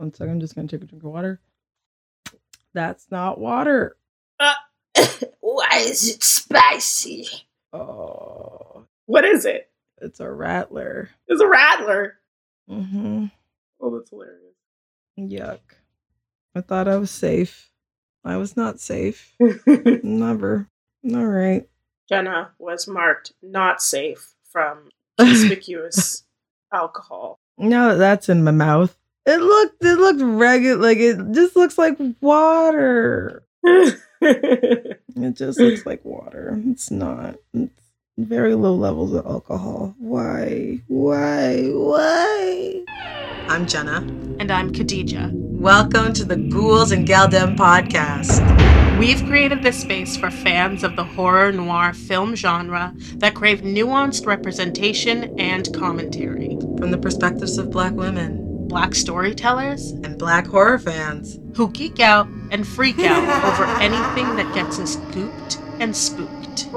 One second, I'm just going to take a drink of water. That's not water. Why is it spicy? Oh. What is it? It's a rattler. It's a rattler? Mm-hmm. Oh, that's hilarious. Yuck. I thought I was safe. I was not safe. Never. All right. Jenna was marked not safe from conspicuous alcohol. Now that that's in my mouth. It looked regular. Like, it just looks like water. It just looks like water. It's not. It's very low levels of alcohol. Why? I'm Jenna. And I'm Khadija. Welcome to the Ghouls and Gyaldem podcast. We've created this space for fans of the horror noir film genre that crave nuanced representation and commentary. From the perspectives of Black women, Black storytellers, and Black horror fans who geek out and freak out over anything that gets us gooped and spooked.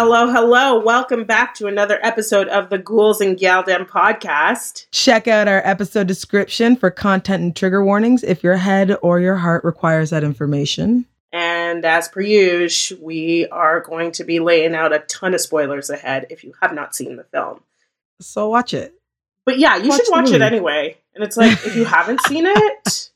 Hello. Welcome back to another episode of the Ghouls and Gyaldem podcast. Check out our episode description for content and trigger warnings if your head or your heart requires that information. And as per usual, we are going to be laying out a ton of spoilers ahead if you have not seen the film. So watch it. But yeah, you should watch it anyway. And it's like, if you haven't seen it,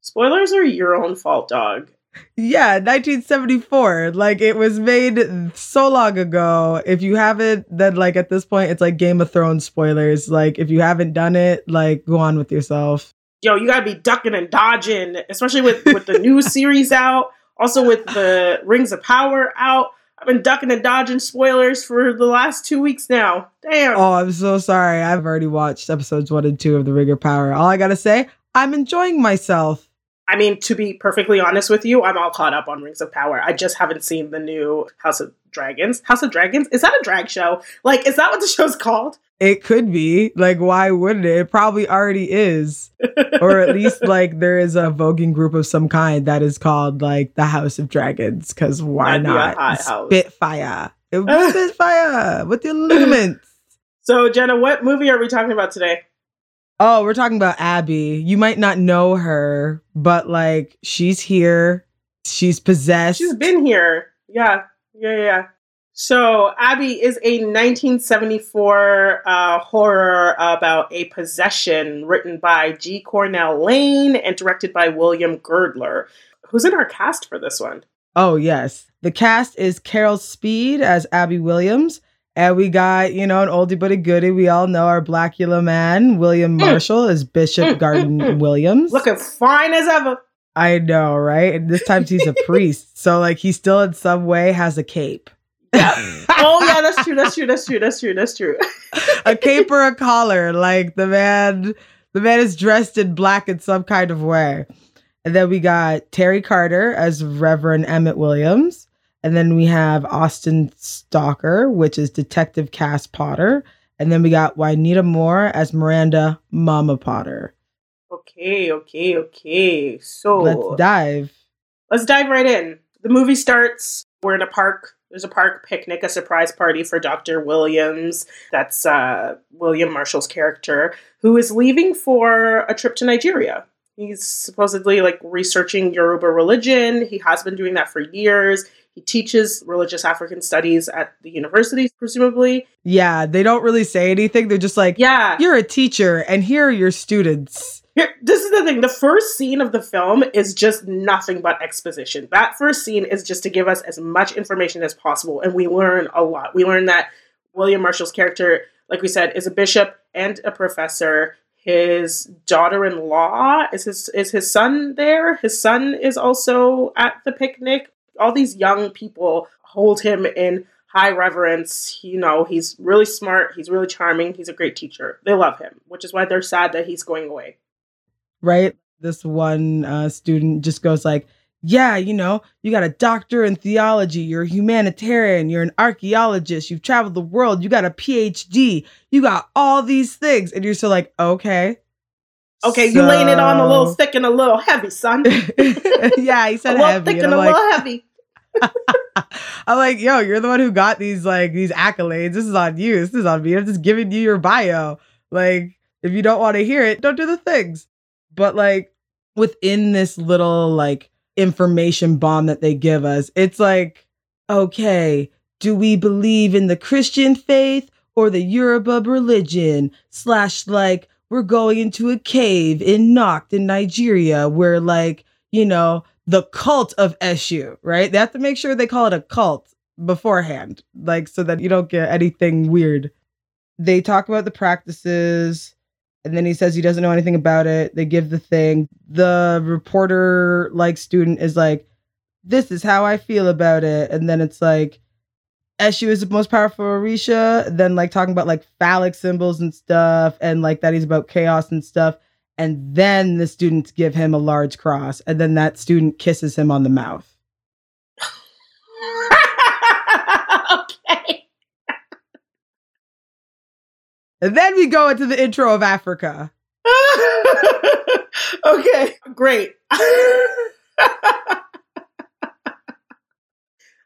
spoilers are your own fault, dog. Yeah, 1974. Like, it was made so long ago. If you haven't, then like at this point, it's like Game of Thrones spoilers. Like, if you haven't done it, like, go on with yourself. Yo, you gotta be ducking and dodging, especially with the new series out. Also with the Rings of Power out. I've been ducking and dodging spoilers for the last 2 weeks now. Damn. Oh, I'm so sorry. I've already watched episodes 1 and 2 of the Ring of Power. All I gotta say, I'm enjoying myself. I mean, to be perfectly honest with you, I'm all caught up on Rings of Power. I just haven't seen the new House of Dragons. House of Dragons? Is that a drag show? Like, is that what the show's called? It could be. Like, why wouldn't it? It probably already is. Or at least, like, there is a voguing group of some kind that is called, like, the House of Dragons. Because why not? Spitfire. It would be Spitfire with the ligaments. So, Jenna, what movie are we talking about today? Oh, we're talking about Abby. You might not know her, but like, she's here. She's possessed. She's been here. Yeah. So Abby is a 1974 horror about a possession written by G. Cornell Lane and directed by William Girdler. Who's in our cast for this one? Oh, yes. The cast is Carol Speed as Abby Williams. And we got, you know, an oldie but a goodie. We all know our Blacula man, William Marshall, as Bishop Garden Williams. Looking fine as ever. I know, right? And this time he's a priest. So, like, he still in some way has a cape. Yep. Oh, yeah, that's true. A cape or a collar. Like, the man is dressed in black in some kind of way. And then we got Terry Carter as Reverend Emmett Williams. And then we have Austin Stoker, which is Detective Cass Potter. And then we got Juanita Moore as Miranda Mama Potter. Okay. So let's dive right in. The movie starts. We're in a park. There's a park picnic, a surprise party for Dr. Williams. That's William Marshall's character, who is leaving for a trip to Nigeria. He's supposedly like researching Yoruba religion. He has been doing that for years. He teaches religious African studies at the universities, presumably. Yeah, they don't really say anything. They're just like, yeah, you're a teacher and here are your students. This is the thing. The first scene of the film is just nothing but exposition. That first scene is just to give us as much information as possible. And we learn a lot. We learn that William Marshall's character, like we said, is a bishop and a professor. His daughter-in-law is his son there. His son is also at the picnic. All these young people hold him in high reverence. You know, he's really smart. He's really charming. He's a great teacher. They love him, which is why they're sad that he's going away. Right. This one student just goes like, yeah, you know, you got a doctor in theology. You're a humanitarian. You're an archaeologist. You've traveled the world. You got a PhD. You got all these things. And you're still like, okay, Okay, so, you laying it on a little thick and a little heavy, son. Yeah, he said a little heavy, thick and a little heavy. I'm like, yo, you're the one who got these like these accolades. This is on you. This is on me. I'm just giving you your bio. Like, if you don't want to hear it, don't do the things. But like within this little like information bomb that they give us, it's like, okay, do we believe in the Christian faith or the Yoruba religion? Slash, like, we're going into a cave in Noct in Nigeria where, like, you know, the cult of Eshu, right? They have to make sure they call it a cult beforehand, like, so that you don't get anything weird. They talk about the practices, and then he says he doesn't know anything about it. They give the thing. The reporter, like, student is like, this is how I feel about it. And then it's like, Eshu is the most powerful Orisha. Then, like, talking about, like, phallic symbols and stuff, and, like, that he's about chaos and stuff. And then the students give him a large cross, and then that student kisses him on the mouth. Okay. And then we go into the intro of Africa. Okay, great.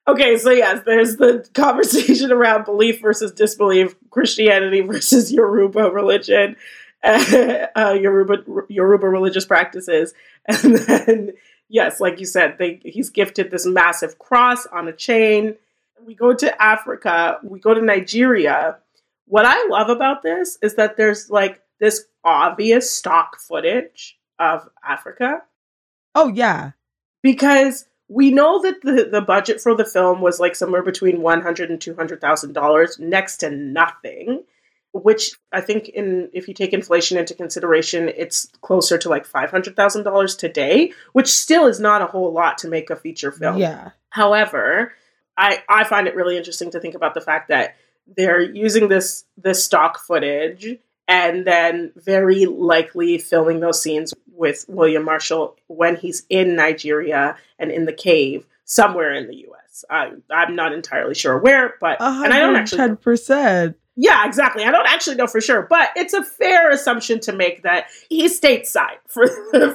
Okay, so yes, there's the conversation around belief versus disbelief, Christianity versus Yoruba religion, Yoruba religious practices. And then, yes, like you said, he's gifted this massive cross on a chain. We go to Africa. We go to Nigeria. What I love about this is that there's like this obvious stock footage of Africa. Oh, yeah. Because we know that the budget for the film was like somewhere between $100,000 and $200,000, next to nothing, which I think if you take inflation into consideration, it's closer to like $500,000 today, which still is not a whole lot to make a feature film. Yeah. However, I find it really interesting to think about the fact that they're using this stock footage and then very likely filming those scenes with William Marshall when he's in Nigeria and in the cave somewhere in the U.S. I'm not entirely sure where, but 110%. And I don't actually 10%. Yeah, exactly. I don't actually know for sure, but it's a fair assumption to make that he's stateside for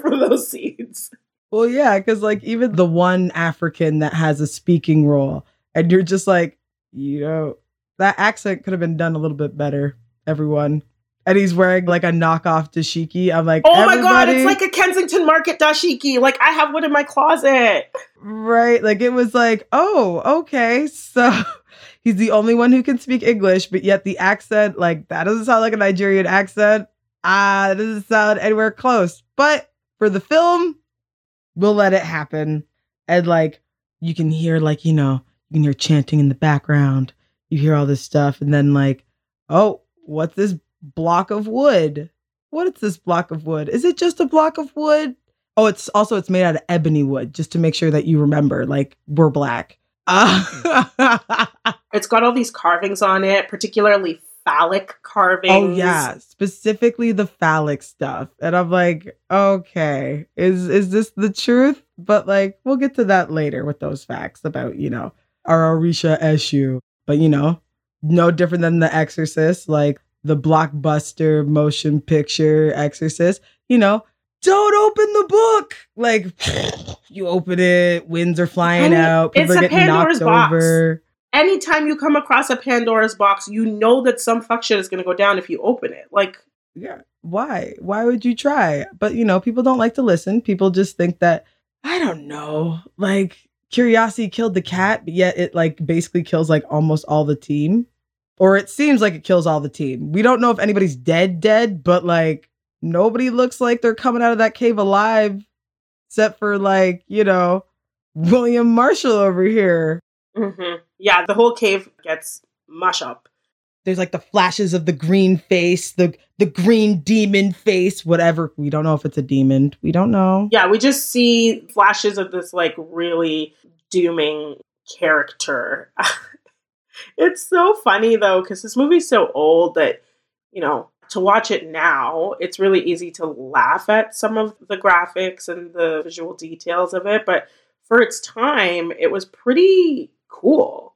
those scenes. Well, yeah, because like even the one African that has a speaking role, and you're just like, you know, that accent could have been done a little bit better, everyone. And he's wearing like a knockoff dashiki. I'm like, oh my God, it's like a Kensington Market dashiki. Like, I have one in my closet. Right. Like, it was like, oh, okay. So he's the only one who can speak English, but yet the accent, like, that doesn't sound like a Nigerian accent. That doesn't sound anywhere close. But for the film, we'll let it happen. And like, you can hear, like, you know, you can hear chanting in the background. You hear all this stuff. And then like, oh, what's this? Block of wood. What is this block of wood? Is it just a block of wood? Oh, it's made out of ebony wood, just to make sure that you remember, like, we're black. It's got all these carvings on it, particularly phallic carvings. Oh yeah, specifically the phallic stuff. And I'm like, okay, is this the truth? But like, we'll get to that later with those facts about, you know, our Orisha Eshu. But you know, no different than The Exorcist, like the blockbuster motion picture Exorcist, you know, don't open the book. Like, you open it, winds are flying out. People are getting knocked over. Anytime you come across a Pandora's box, you know that some fuck shit is going to go down if you open it. Like, yeah, why? Why would you try? But, you know, people don't like to listen. People just think that, I don't know, like, curiosity killed the cat, but yet it, like, basically kills, like, almost all the team. Or it seems like it kills all the team. We don't know if anybody's dead, but like nobody looks like they're coming out of that cave alive, except for like, you know, William Marshall over here. Mm-hmm. Yeah, the whole cave gets mush up. There's like the flashes of the green face, the green demon face, whatever. We don't know if it's a demon. We don't know. Yeah, we just see flashes of this like really dooming character. It's so funny, though, because this movie's so old that, you know, to watch it now, it's really easy to laugh at some of the graphics and the visual details of it. But for its time, it was pretty cool.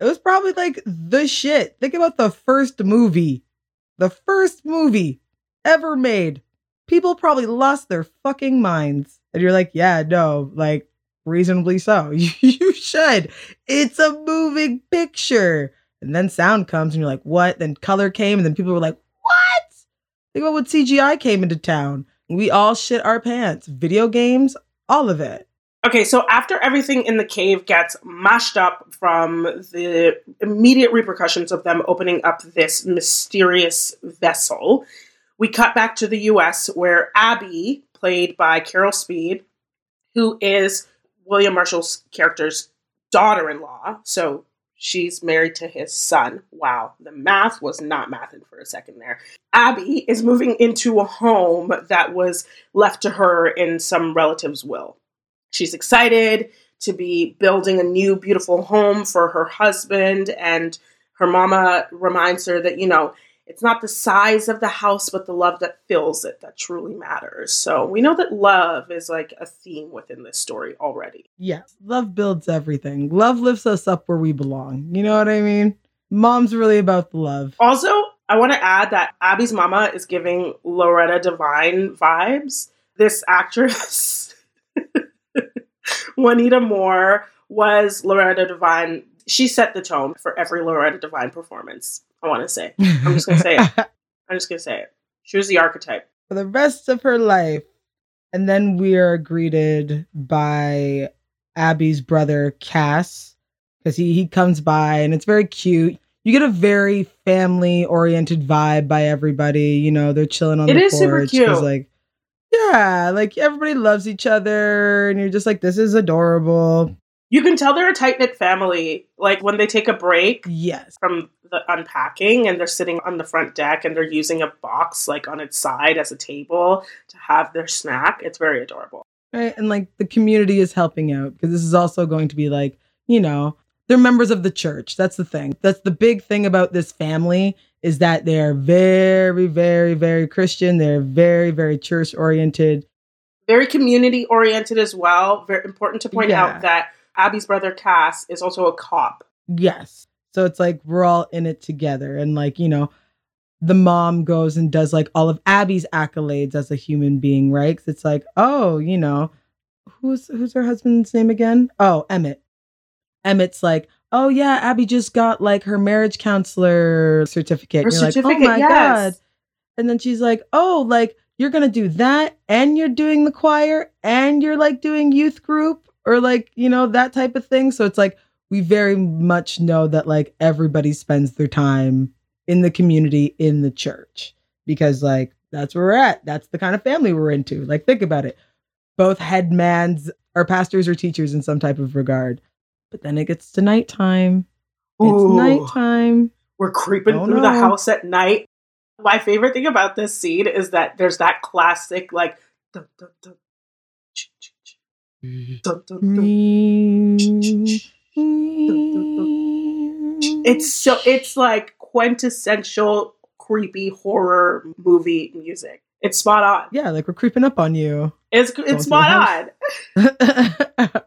It was probably like the shit. Think about the first movie ever made people probably lost their fucking minds. And you're like, yeah, no, like reasonably so. You should. It's a moving picture. And then sound comes and you're like, what? Then color came and then people were like, what? Think about when CGI came into town. We all shit our pants. Video games, all of it. Okay, so after everything in the cave gets mashed up from the immediate repercussions of them opening up this mysterious vessel, we cut back to the U.S. where Abby, played by Carol Speed, who is William Marshall's character's daughter-in-law, so she's married to his son. Wow, the math was not mathing for a second there. Abby is moving into a home that was left to her in some relative's will. She's excited to be building a new, beautiful home for her husband. And her mama reminds her that, you know, it's not the size of the house, but the love that fills it that truly matters. So we know that love is like a theme within this story already. Yes. Love builds everything. Love lifts us up where we belong. You know what I mean? Mom's really about the love. Also, I want to add that Abby's mama is giving Loretta Devine vibes. This actress... Juanita Moore was Loretta Devine. She set the tone for every Loretta Devine performance, I want to say. I'm just going to say it. She was the archetype. For the rest of her life. And then we are greeted by Abby's brother, Cass, because he comes by and it's very cute. You get a very family-oriented vibe by everybody. You know, they're chilling on the porch. It is super cute. Yeah, like everybody loves each other and you're just like, this is adorable. You can tell they're a tight-knit family. Like when they take a break from the unpacking and they're sitting on the front deck and they're using a box like on its side as a table to have their snack. It's very adorable. Right. And like the community is helping out because this is also going to be like, you know, they're members of the church. That's the thing. That's the big thing about this family is that they're very, very, very Christian. They're very, very church-oriented. Very community-oriented as well. Very important to point out that Abby's brother, Cass, is also a cop. Yes. So it's like, we're all in it together. And like, you know, the mom goes and does like all of Abby's accolades as a human being, right? Because it's like, oh, you know, who's her husband's name again? Oh, Emmett. Emmett's like, oh yeah, Abby just got like her marriage counselor certificate. Her certificate, like, oh my God. And then she's like, oh, like you're going to do that and you're doing the choir and you're like doing youth group or like, you know, that type of thing. So it's like, we very much know that like everybody spends their time in the community, in the church, because like, that's where we're at. That's the kind of family we're into. Like, think about it. Both headmans are pastors or teachers in some type of regard. But then it gets to nighttime. Ooh, it's nighttime. We're creeping through the house at night. My favorite thing about this scene is that there's that classic, like, dun, dun, dun, ch, ch, ch. Dun, dun, dun, ch, ch. Dun, dun, dun. It's like quintessential creepy horror movie music. It's spot on. Yeah, like we're creeping up on you. It's spot on.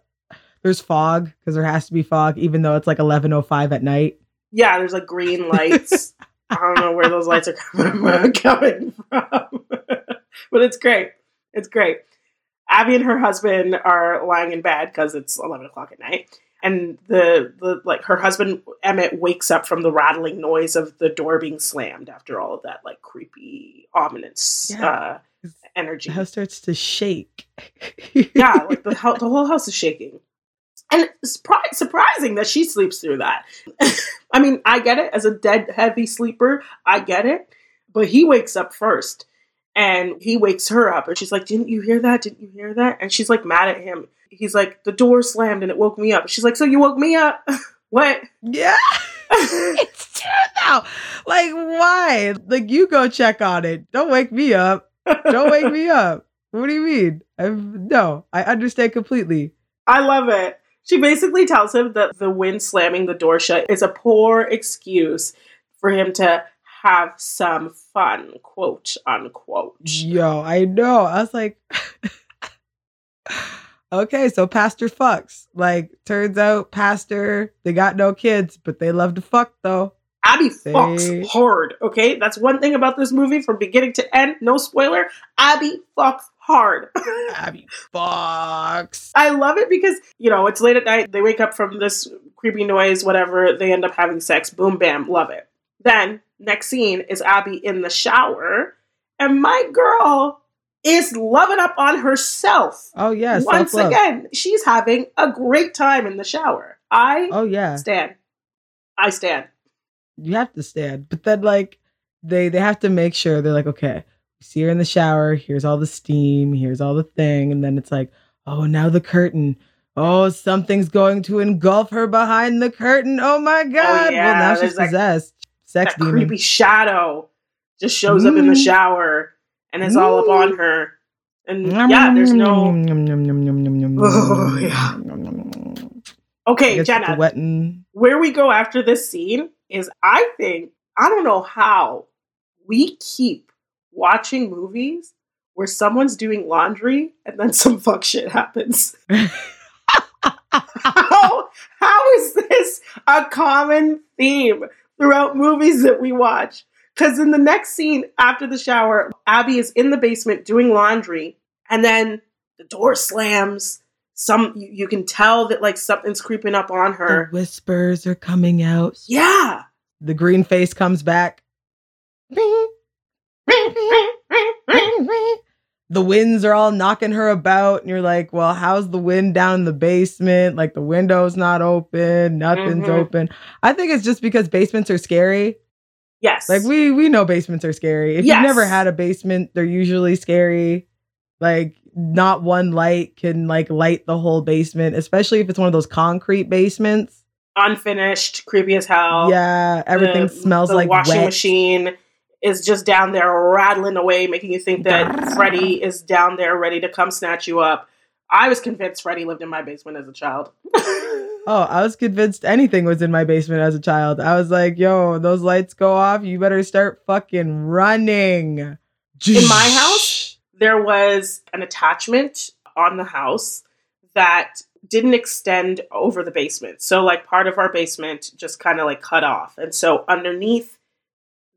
There's fog, because there has to be fog, even though it's like 11:05 at night. Yeah, there's like green lights. I don't know where those lights are coming from. But it's great. It's great. Abby and her husband are lying in bed because it's 11 o'clock at night. And the her husband, Emmett, wakes up from the rattling noise of the door being slammed after all of that like creepy, ominous energy. The house starts to shake. Yeah, like the whole house is shaking. And it's surprising that she sleeps through that. I mean, I get it. As a dead, heavy sleeper, I get it. But he wakes up first. And he wakes her up. And she's like, didn't you hear that? Didn't you hear that? And she's like mad at him. He's like, the door slammed and it woke me up. She's like, so you woke me up? What? Yeah. It's true though. Like, why? Like, you go check on it. Don't wake me up. Don't wake me up. What do you mean? I understand completely. I love it. She basically tells him that the wind slamming the door shut is a poor excuse for him to have some fun, quote unquote. Yo, I know. I was like, okay, so Pastor fucks. Like, turns out Pastor, they got no kids, but they love to fuck though. Abby fucks hard, okay? That's one thing about this movie from beginning to end. No spoiler. Abby fucks hard. Abby fucks. I love it because, you know, it's late at night. They wake up from this creepy noise, whatever. They end up having sex. Boom, bam. Love it. Then, next scene is Abby in the shower. And my girl is loving up on herself. Oh, yes. Yeah, once again, she's having a great time in the shower. I stand. You have to stand. But then, like, they have to make sure. They're like, okay, you see her in the shower. Here's all the steam. Here's all the thing. And then it's like, oh, now the curtain. Oh, something's going to engulf her behind the curtain. Oh, my God. Oh, yeah. Well, now she's possessed. Sex demon. That creepy shadow just shows up in the shower and it's all up on her. And, yeah, there's no... Oh, yeah. Okay, Jenna, where we go after this scene is, I think, I don't know how we keep watching movies where someone's doing laundry and then some fuck shit happens. How is this a common theme throughout movies that we watch? Because in the next scene after the shower, Abby is in the basement doing laundry and then the door slams. You can tell that like something's creeping up on her. The whispers are coming out. Yeah. The green face comes back. The winds are all knocking her about. And you're like, well, how's the wind down in the basement? Like the window's not open. Nothing's open. I think it's just because basements are scary. Yes. Like we know basements are scary. If you've never had a basement, they're usually scary. Like, not one light can like light the whole basement, especially if it's one of those concrete basements. Unfinished, creepy as hell. Yeah, everything smells like wet. The washing machine is just down there rattling away, making you think that Freddy is down there ready to come snatch you up. I was convinced Freddy lived in my basement as a child. Oh, I was convinced anything was in my basement as a child. I was like, yo, those lights go off. You better start fucking running. In my house, there was an attachment on the house that didn't extend over the basement. So like part of our basement just kind of like cut off. And so underneath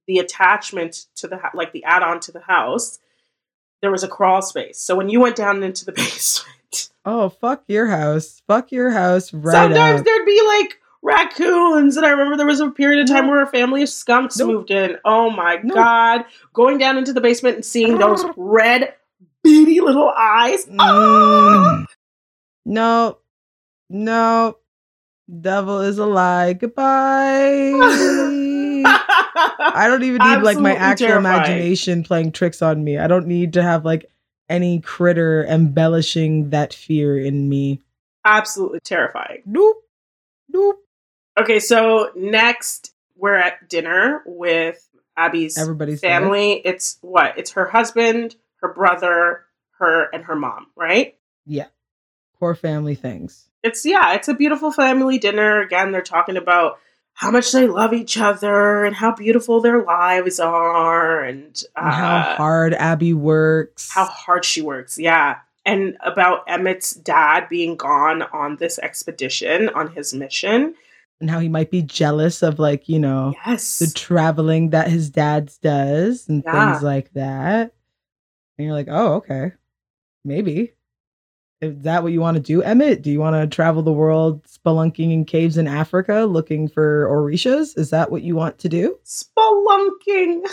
the attachment to the add-on to the house, there was a crawl space. So when you went down into the basement. Oh, fuck your house. Fuck your house right up. Sometimes there'd be like raccoons. And I remember there was a period of time where a family of skunks moved in. Oh my God. Going down into the basement and seeing those red, beady little eyes. Oh! No. Devil is a lie. Goodbye. I don't even need like my actual imagination playing tricks on me. I don't need to have like any critter embellishing that fear in me. Absolutely terrifying. Nope. Okay, so next we're at dinner with Abby's family. There. It's what? It's her husband, her brother, her, and her mom, right? Yeah. Core family things. It's a beautiful family dinner. Again, they're talking about how much they love each other and how beautiful their lives are and how hard Abby works. How hard she works, yeah. And about Emmett's dad being gone on this expedition, on his mission. And how he might be jealous of, like, you know, the traveling that his dad does and things like that. And you're like, oh, okay, maybe. Is that what you want to do, Emmett? Do you want to travel the world spelunking in caves in Africa looking for Orishas? Is that what you want to do? Spelunking!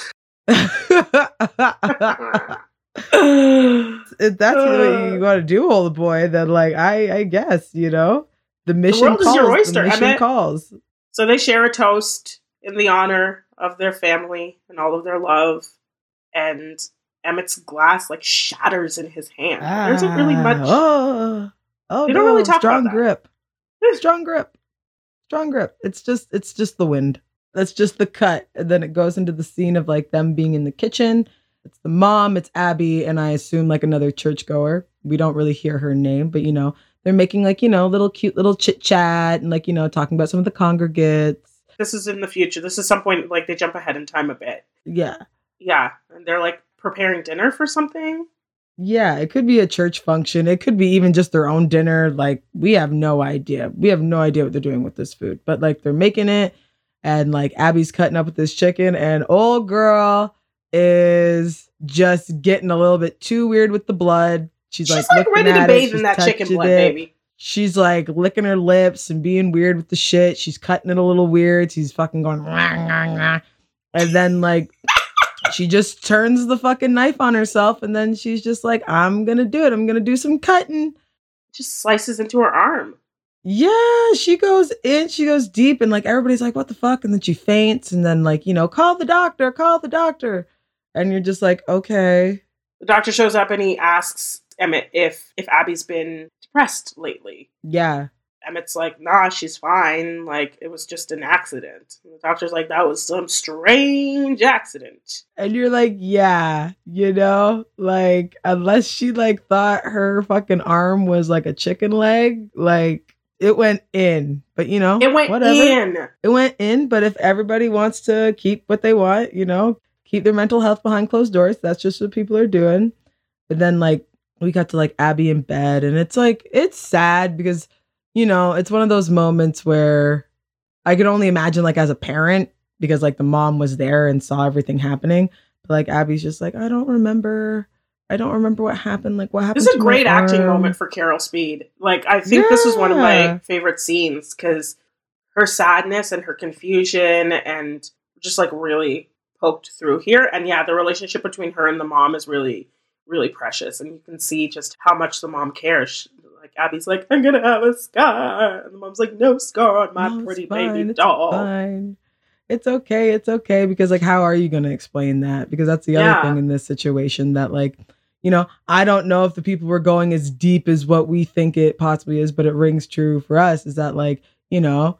If that's what you want to do, old boy, then like I guess, you know, the mission calls. The world is your oyster, Emmett. So they share a toast in the honor of their family and all of their love, and Emmett's glass like shatters in his hand. There isn't really much. They don't really talk about that. Strong grip. It's just the wind. That's just the cut, and then it goes into the scene of like them being in the kitchen. It's the mom, it's Abby, and I assume like another churchgoer. We don't really hear her name, but you know, they're making like, you know, little cute little chit chat and like, you know, talking about some of the congregants. This is in the future. This is some point like they jump ahead in time a bit. Yeah. Yeah. And they're like preparing dinner for something. Yeah. It could be a church function. It could be even just their own dinner. Like we have no idea. We have no idea what they're doing with this food, but like they're making it. and like Abby's cutting up with this chicken, and old girl is just getting a little bit too weird with the blood. She's ready to bathe in that chicken blood, baby. She's like licking her lips and being weird with the shit. She's cutting it a little weird. She's fucking going, and then like she just turns the fucking knife on herself, and then she's just like, I'm gonna do it. I'm gonna do some cutting. Just slices into her arm. Yeah, she goes in, she goes deep, and like everybody's like, what the fuck? And then she faints, and then like, you know, call the doctor. And you're just like, okay. The doctor shows up and he asks Emmett if Abby's been depressed lately. Yeah. Emmett's like, nah, she's fine. Like, it was just an accident. And the doctor's like, that was some strange accident. And you're like, yeah, you know, like, unless she like thought her fucking arm was like a chicken leg, like it went in, but you know, it went in. But if everybody wants to keep what they want, you know, keep their mental health behind closed doors, that's just what people are doing. But then like we got to like Abby in bed, and it's like, it's sad because, you know, it's one of those moments where I could only imagine, like, as a parent, because, like, the mom was there and saw everything happening. But, like, Abby's just like, I don't remember what happened. Like, what happened? This is a great acting moment for Carol Speed. Like, I think this was one of my favorite scenes because her sadness and her confusion and just, like, really poked through here. And, yeah, the relationship between her and the mom is really, really precious. And you can see just how much the mom cares. Like, Abby's like, I'm going to have a scar. And the mom's like, no scar on my pretty baby doll. Fine. It's okay. Because, like, how are you going to explain that? Because that's the other thing in this situation that, like, you know, I don't know if the people were going as deep as what we think it possibly is, but it rings true for us is that, like, you know,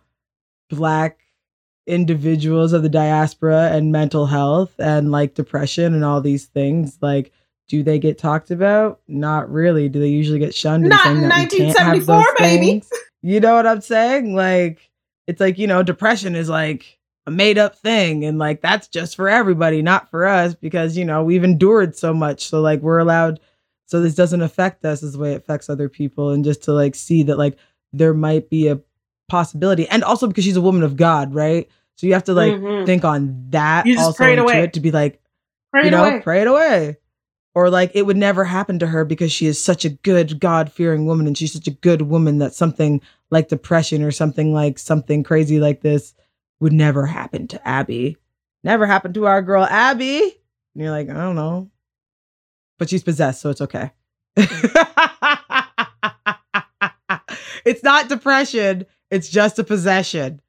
Black individuals of the diaspora and mental health and, like, depression and all these things, like, do they get talked about? Not really. Do they usually get shunned? Not in 1974, baby. You know what I'm saying? Like, it's like, you know, depression is like a made up thing. And like, that's just for everybody, not for us, because, you know, we've endured so much. So like we're allowed. So this doesn't affect us as the way it affects other people. And just to like see that like there might be a possibility. And also because she's a woman of God, right? So you have to like think on that. You just also pray it away. To be like, pray it away. Or like it would never happen to her because she is such a good God-fearing woman and she's such a good woman that something like depression or something crazy like this would never happen to Abby. Never happened to our girl Abby. And you're like, I don't know. But she's possessed, so it's okay. It's not depression. It's just a possession.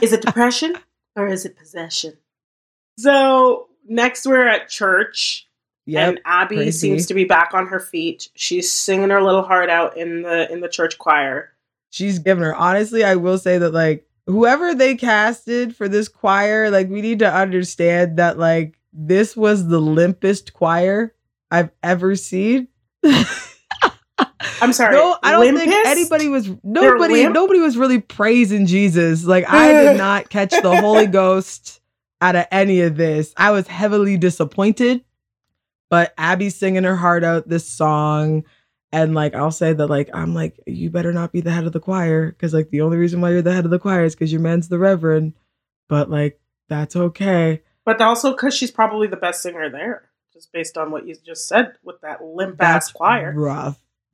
Is it depression or is it possession? So next we're at church. Yep, and Abby seems to be back on her feet. She's singing her little heart out in the church choir. She's giving her. Honestly, I will say that like whoever they casted for this choir, like we need to understand that like this was the limpest choir I've ever seen. I'm sorry. No, I don't think anybody was nobody was really praising Jesus. Like I did not catch the Holy Ghost out of any of this. I was heavily disappointed. But Abby's singing her heart out this song. And like, I'll say that like, I'm like, you better not be the head of the choir. Cause like the only reason why you're the head of the choir is cause your man's the reverend. But like, that's okay. But also cause she's probably the best singer there. Just based on what you just said with that limp ass choir.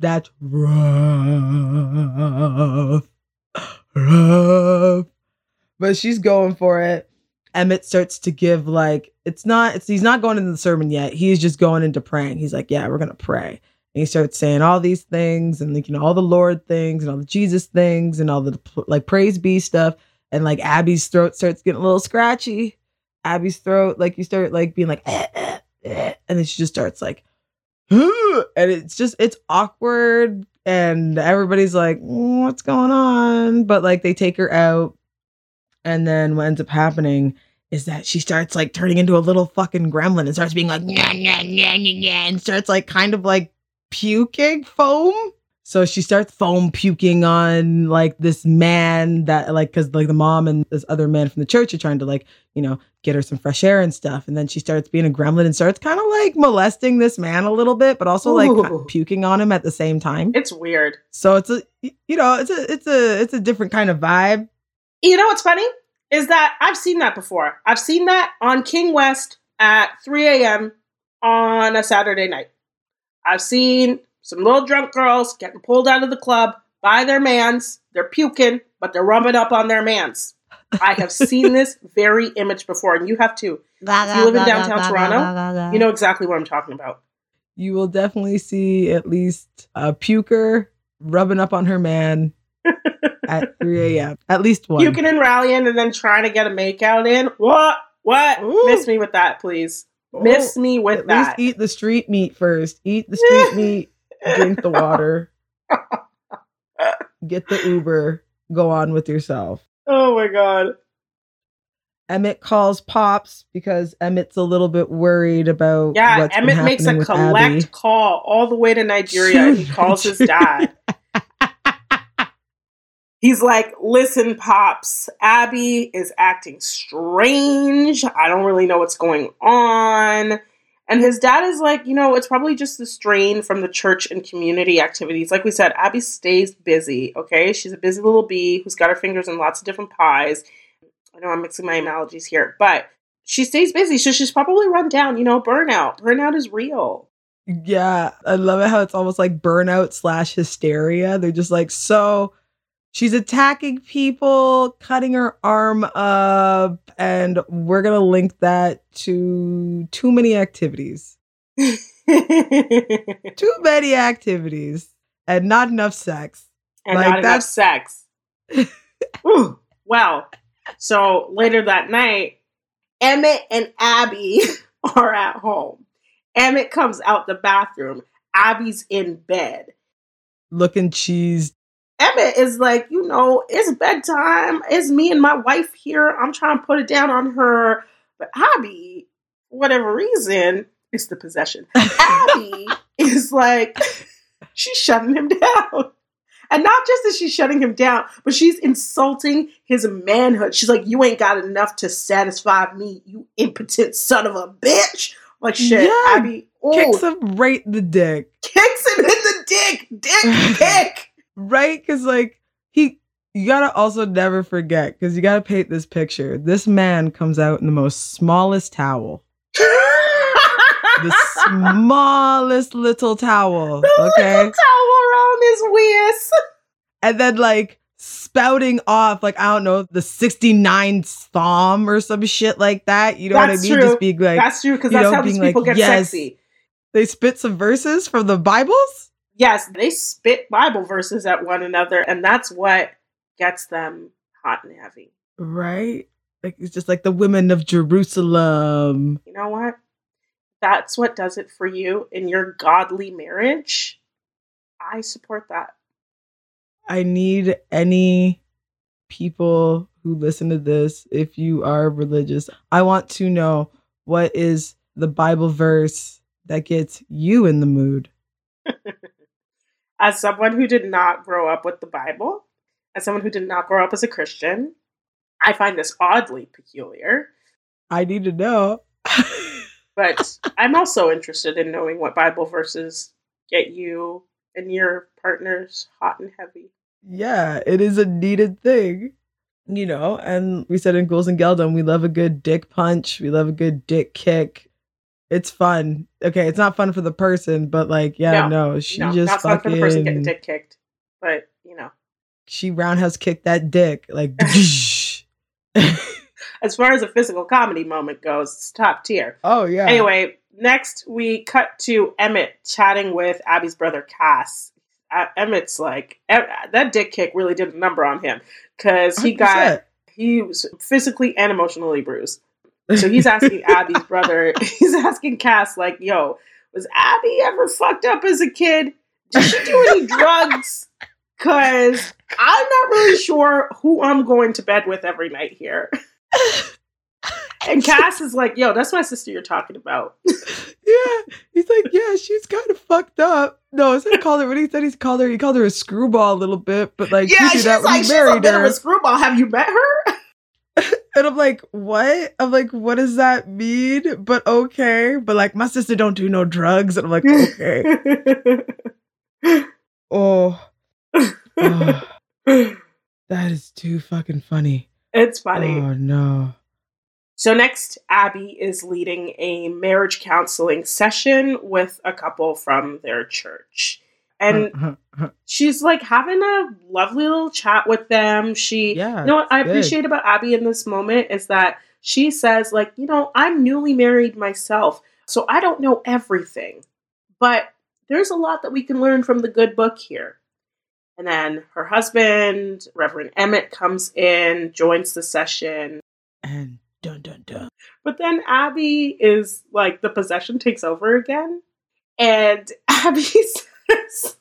That's rough. But she's going for it. Emmett starts to give like, he's not going into the sermon yet. He's just going into praying. He's like, yeah, we're going to pray. And he starts saying all these things and like, you know, all the Lord things and all the Jesus things and all the like praise be stuff. And like Abby's throat starts getting a little scratchy. Abby's throat, like you start like being like, and then she just starts like, and it's awkward. And everybody's like, what's going on? But like they take her out. And then what ends up happening is that she starts like turning into a little fucking gremlin and starts being like nah, nah, nah, nah, nah, and starts like kind of like puking foam. So she starts foam puking on like this man that like because like the mom and this other man from the church are trying to like, you know, get her some fresh air and stuff. And then she starts being a gremlin and starts kind of like molesting this man a little bit, but also like kind of puking on him at the same time. It's weird. So it's a different kind of vibe. You know what's funny? is that I've seen that before. I've seen that on King West at 3 a.m. on a Saturday night. I've seen some little drunk girls getting pulled out of the club by their mans. They're puking, but they're rubbing up on their mans. I have seen this very image before, and you have too. If you live in downtown Toronto, you know exactly what I'm talking about. You will definitely see at least a puker rubbing up on her man at 3 a.m. At least one. Puking and rallying and then trying to get a makeout in. What? Ooh. Miss me with that, please. Miss me with that. At least eat the street meat first. Eat the street meat, drink the water, get the Uber, go on with yourself. Oh my God. Emmett calls Pops because Emmett's a little bit worried about what's been happening with Abby. Yeah, Emmett makes a collect call all the way to Nigeria. He calls his dad. He's like, listen, Pops, Abby is acting strange. I don't really know what's going on. And his dad is like, you know, it's probably just the strain from the church and community activities. Like we said, Abby stays busy, okay? She's a busy little bee who's got her fingers in lots of different pies. I know I'm mixing my analogies here, but she stays busy, so she's probably run down, you know, burnout. Burnout is real. Yeah, I love it how it's almost like burnout / hysteria. They're just like, so... she's attacking people, cutting her arm up, and we're going to link that to too many activities. Too many activities and not enough sex. And like, not enough sex. Ooh, well, so later that night, Emmett and Abby are at home. Emmett comes out the bathroom. Abby's in bed. Looking cheesed. Emmett is like, you know, it's bedtime. It's me and my wife here. I'm trying to put it down on her. But Abby, whatever reason, it's the possession. Abby is like, she's shutting him down. And not just that she's shutting him down, but she's insulting his manhood. She's like, you ain't got enough to satisfy me, you impotent son of a bitch. Like, shit, yeah, Abby. Ooh, kicks him right in the dick. Kicks him in the dick. Dick. Right? Because, like, you gotta also never forget, because you gotta paint this picture. This man comes out in the most smallest towel. The smallest little towel. The little towel around his waist. And then, like, spouting off, like, I don't know, the 69 psalm or some shit like that. You know that's what I mean? True. Just being like, that's true, because that's how these people get sexy. They spit some verses from the Bibles? Yes, they spit Bible verses at one another, and that's what gets them hot and heavy. Right? Like, it's just like the women of Jerusalem. You know what? That's what does it for you in your godly marriage. I support that. I need any people who listen to this, if you are religious, I want to know, what is the Bible verse that gets you in the mood? As someone who did not grow up with the Bible, as someone who did not grow up as a Christian, I find this oddly peculiar. I need to know. But I'm also interested in knowing what Bible verses get you and your partners hot and heavy. Yeah, it is a needed thing. You know, and we said in Ghouls and Gyaldem, we love a good dick punch. We love a good dick kick. It's fun. Okay, it's not fun for the person, but like, yeah, no, she no, just not fucking... not fun for the person getting dick kicked, but, you know. She roundhouse kicked that dick, like... As far as a physical comedy moment goes, it's top tier. Oh, yeah. Anyway, next we cut to Emmett chatting with Abby's brother, Cass. Emmett's like, that dick kick really did a number on him, because he was physically and emotionally bruised. So he's asking Abby's brother, he's asking Cass, like, yo, was Abby ever fucked up as a kid? Did she do any drugs? Because I'm not really sure who I'm going to bed with every night here. And Cass is like, yo, that's my sister you're talking about. Yeah. He's like, yeah, she's kind of fucked up. No, instead of calling her, what he said, he called her a screwball a little bit, but like, yeah, she's that like, she's a bit of a screwball. Have you met her? And I'm like, what? I'm like, what does that mean? But okay. But like, my sister don't do no drugs. And I'm like, okay. Oh. That is too fucking funny. It's funny. Oh, no. So next, Abby is leading a marriage counseling session with a couple from their church. And she's like having a lovely little chat with them. You know what I appreciate about Abby in this moment is that she says, like, you know, I'm newly married myself, so I don't know everything, but there's a lot that we can learn from the good book here. And then her husband, Reverend Emmett, comes in, joins the session. And dun, dun, dun. But then Abby is like, the possession takes over again. And Abby says...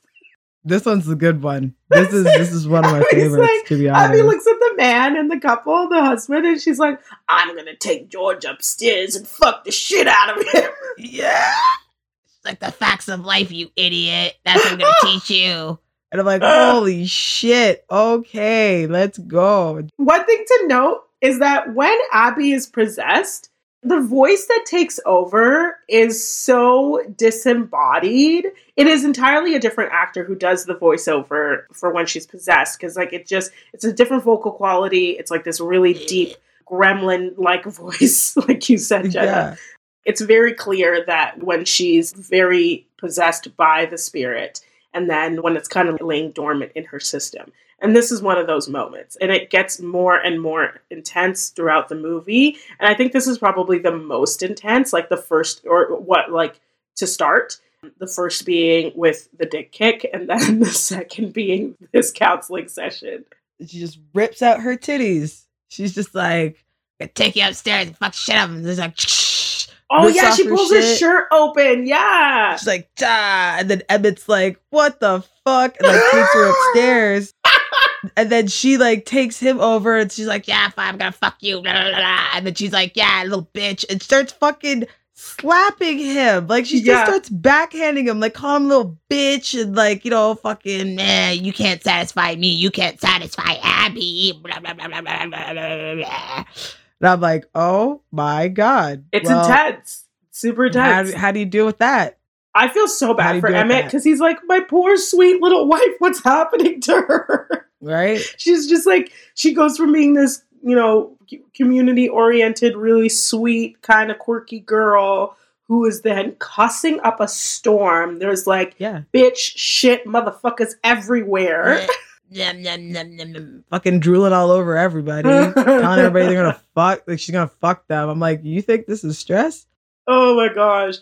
This one's a good one. This is one of my favorites, like, to be honest. Abby looks at the man and the couple, the husband, and she's like, I'm going to take George upstairs and fuck the shit out of him. Yeah. It's like the facts of life, you idiot. That's what I'm going to teach you. And I'm like, holy shit. Okay, let's go. One thing to note is that when Abby is possessed, the voice that takes over is so disembodied. It is entirely a different actor who does the voiceover for when she's possessed. Because, like, it's a different vocal quality. It's like this really deep gremlin-like voice, like you said, Jenna. Yeah. It's very clear that when she's very possessed by the spirit, and then when it's kind of laying dormant in her system. And this is one of those moments. And it gets more and more intense throughout the movie. And I think this is probably the most intense, like the first, to start. The first being with the dick kick, and then the second being this counseling session. She just rips out her titties. She's just like, I'm gonna take you upstairs and fuck shit up. And there's like... Oh, yeah, she pulls her shirt open. Yeah. She's like, ah. And then Emmett's like, what the fuck? And like takes her upstairs. And then she like takes him over and she's like, yeah, fine, I'm gonna fuck you. Blah, blah, blah. And then she's like, yeah, little bitch. And starts fucking slapping him. Like she just starts backhanding him, like calling him little bitch. And like, you know, fucking, you can't satisfy me. You can't satisfy Abby. Blah, blah, blah, blah, blah, blah, blah, blah. And I'm like, oh my God. It's intense. Super intense. How do you deal with that? I feel so bad for Emmett because he's like, my poor, sweet little wife, what's happening to her? Right? She's just like, she goes from being this, you know, community-oriented, really sweet, kind of quirky girl who is then cussing up a storm. There's like, bitch, shit, motherfuckers everywhere. Yeah. Yum, yum, yum, yum, yum. Fucking drooling all over everybody, telling everybody they're gonna fuck, like she's gonna fuck them. I'm like, you think this is stress? Oh my gosh!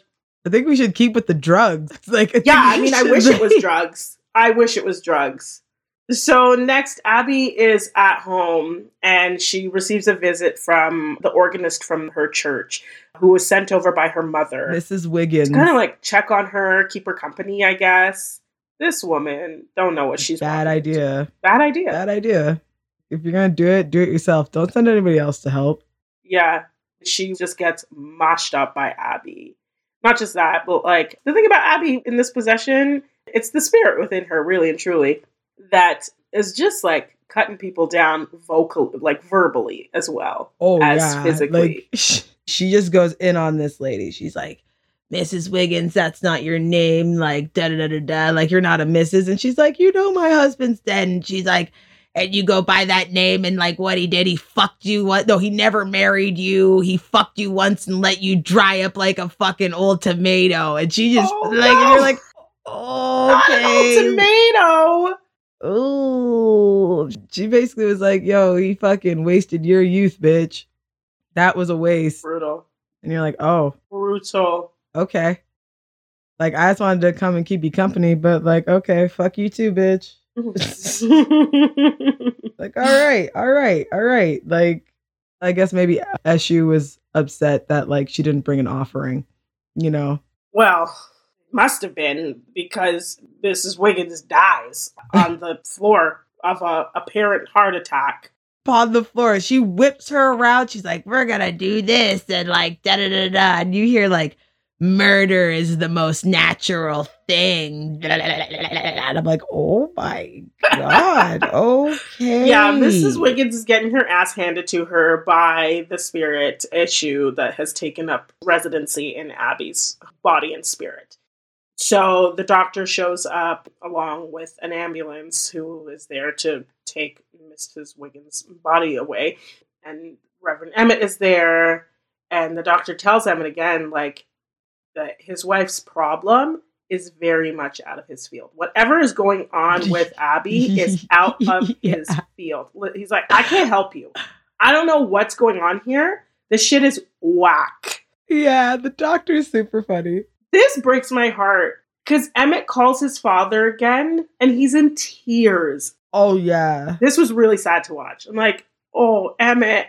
I think we should keep with the drugs. It's like, I wish it was drugs. I wish it was drugs. So next, Abby is at home and she receives a visit from the organist from her church, who was sent over by her mother, Mrs. Wiggins, kind of like check on her, keep her company, I guess. This woman don't know what she's bad wanting. Idea. Bad idea. Bad idea. If you're going to do it yourself. Don't send anybody else to help. Yeah. She just gets moshed up by Abby. Not just that, but like the thing about Abby in this possession, it's the spirit within her really and truly that is just like cutting people down verbally as well as physically. Like, she just goes in on this lady. She's like, Mrs. Wiggins, that's not your name, like, da-da-da-da-da, like, you're not a Mrs. And she's like, you know my husband's dead. And she's like, and you go by that name and, like, what he did, he fucked you. What? No, he never married you. He fucked you once and let you dry up like a fucking old tomato. And she just, and you're like, oh, okay. Not an old tomato. Oh. She basically was like, yo, he fucking wasted your youth, bitch. That was a waste. Brutal. And you're like, oh. Brutal. Okay. Like, I just wanted to come and keep you company, but like, okay, fuck you too, bitch. Like, all right. Like, I guess maybe Eshu was upset that like she didn't bring an offering, you know? Well, must have been because Mrs. Wiggins dies on the floor of an apparent heart attack. On the floor. She whips her around. She's like, we're gonna do this and like, da-da-da-da. And you hear like, murder is the most natural thing. And I'm like, oh my God. Okay. Yeah, Mrs. Wiggins is getting her ass handed to her by the spirit issue that has taken up residency in Abby's body and spirit. So the doctor shows up along with an ambulance who is there to take Mrs. Wiggins' body away. And Reverend Emmett is there, and the doctor tells Emmett again, like, that his wife's problem is very much out of his field. Whatever is going on with Abby is out of his field. He's like, I can't help you. I don't know what's going on here. This shit is whack. Yeah, the doctor is super funny. This breaks my heart because Emmett calls his father again and he's in tears. Oh, yeah. This was really sad to watch. I'm like, oh, Emmett,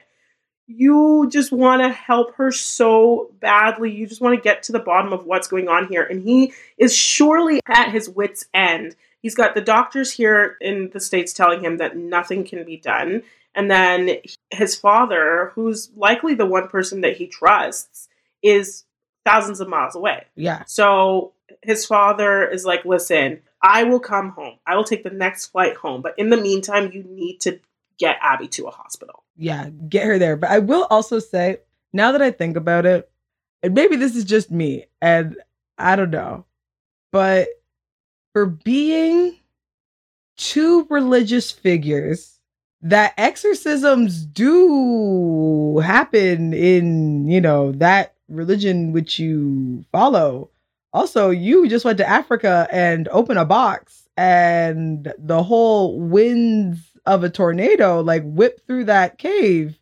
you just want to help her so badly. You just want to get to the bottom of what's going on here. And he is surely at his wit's end. He's got the doctors here in the States telling him that nothing can be done. And then his father, who's likely the one person that he trusts, is thousands of miles away. Yeah. So his father is like, listen, I will come home. I will take the next flight home. But in the meantime, you need to get Abby to a hospital. Yeah, get her there. But I will also say, now that I think about it, and maybe this is just me, and I don't know, but for being two religious figures, that exorcisms do happen in, you know, that religion which you follow. Also, you just went to Africa and opened a box, and the whole winds of a tornado like whip through that cave.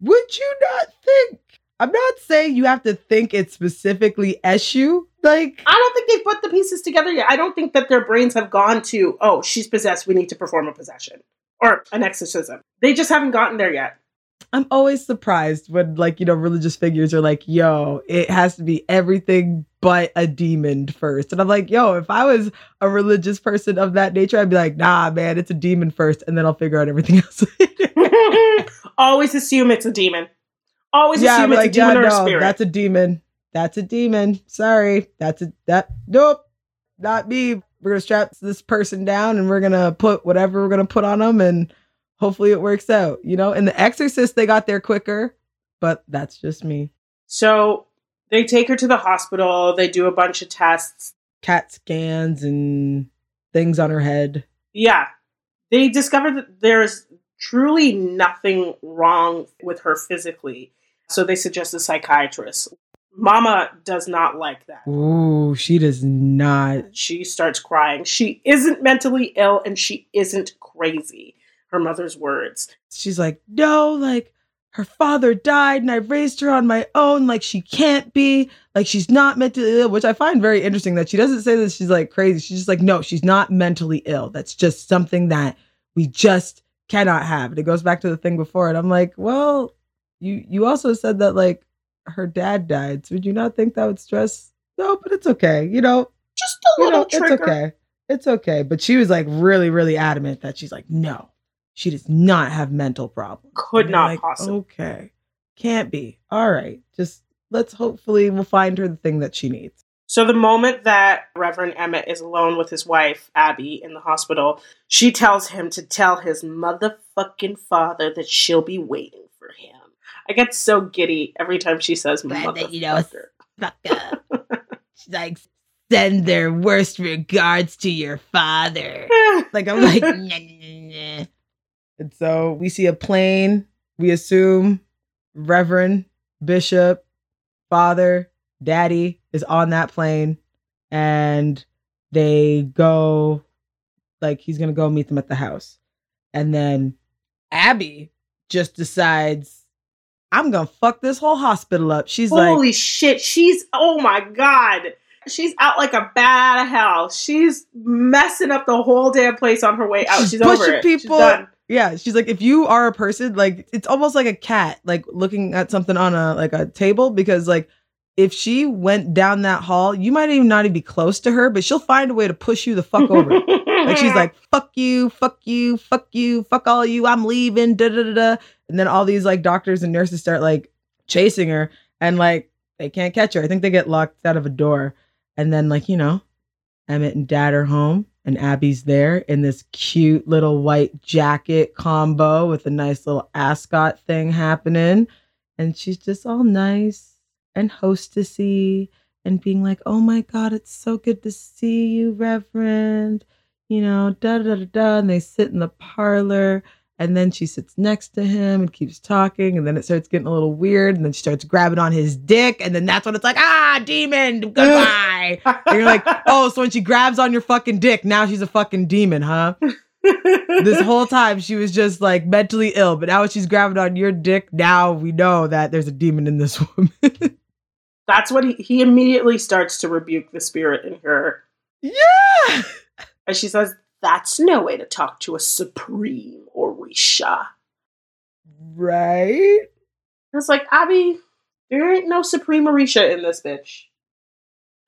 Would you not think? I'm not saying you have to think it's specifically Eshu. Like, I don't think they've put the pieces together yet. I don't think that their brains have gone to, oh, she's possessed, we need to perform a possession or an exorcism. They just haven't gotten there yet. I'm always surprised when, like, you know, religious figures are like, yo, it has to be everything but a demon first. And I'm like, yo, if I was a religious person of that nature, I'd be like, nah, man, it's a demon first. And then I'll figure out everything else. Always assume it's a demon. Always assume it's like, a demon or a spirit. That's a demon. That's a demon. Sorry. Nope. Not me. We're going to strap this person down and we're going to put whatever we're going to put on them. And hopefully it works out, you know? And The Exorcist, they got there quicker, but that's just me. So they take her to the hospital. They do a bunch of tests. CAT scans and things on her head. Yeah. They discover that there's truly nothing wrong with her physically. So they suggest a psychiatrist. Mama does not like that. Ooh, she does not. She starts crying. She isn't mentally ill and she isn't crazy. Her mother's words. She's like, no, like, her father died and I raised her on my own. Like, she can't be, like, she's not mentally ill, which I find very interesting that she doesn't say that she's like crazy. She's just like, no, she's not mentally ill. That's just something that we just cannot have. And it goes back to the thing before. And I'm like, well, you also said that, like, her dad died. So would you not think that would stress? No, but it's okay. You know, just a little, you know, trigger. It's okay. It's okay. But she was like really, really adamant that she's like, no. She does not have mental problems. Could not, like, possibly. Okay. Can't be. All right. Just let's hopefully we'll find her the thing that she needs. So the moment that Reverend Emmett is alone with his wife, Abby, in the hospital, she tells him to tell his motherfucking father that she'll be waiting for him. I get so giddy every time she says motherfucker. You know, fuck up. She's like, send their worst regards to your father. Like, I'm like, nah. And so we see a plane, we assume Reverend, Bishop, Father, Daddy is on that plane. And they go, like, he's going to go meet them at the house. And then Abby just decides, I'm going to fuck this whole hospital up. She's like, holy shit. She's, oh my God. She's out like a bat out of hell. She's messing up the whole damn place on her way out. She's over it. People. She's done. Yeah, she's like, if you are a person, like, it's almost like a cat, like, looking at something on a, like, a table, because, like, if she went down that hall, you might even not even be close to her, but she'll find a way to push you the fuck over. Like, she's like, fuck you, fuck you, fuck you, fuck all you, I'm leaving, da-da-da-da. And then all these, like, doctors and nurses start, like, chasing her, and, like, they can't catch her. I think they get locked out of a door. And then, like, you know, Emmett and Dad are home. And Abby's there in this cute little white jacket combo with a nice little ascot thing happening. And she's just all nice and hostessy and being like, oh my God, it's so good to see you, Reverend. you know, da-da-da-da, and they sit in the parlor, and then she sits next to him and keeps talking, and then it starts getting a little weird, and then she starts grabbing on his dick, and then that's when it's like, ah, demon, goodbye. And you're like, oh, so when she grabs on your fucking dick, now she's a fucking demon, huh? This whole time she was just like mentally ill, but now she's grabbing on your dick, now we know that there's a demon in this woman. That's what he immediately starts to rebuke the spirit in her. Yeah! And she says, that's no way to talk to a supreme Orisha. Right? And it's like, Abby, there ain't no supreme Orisha in this bitch.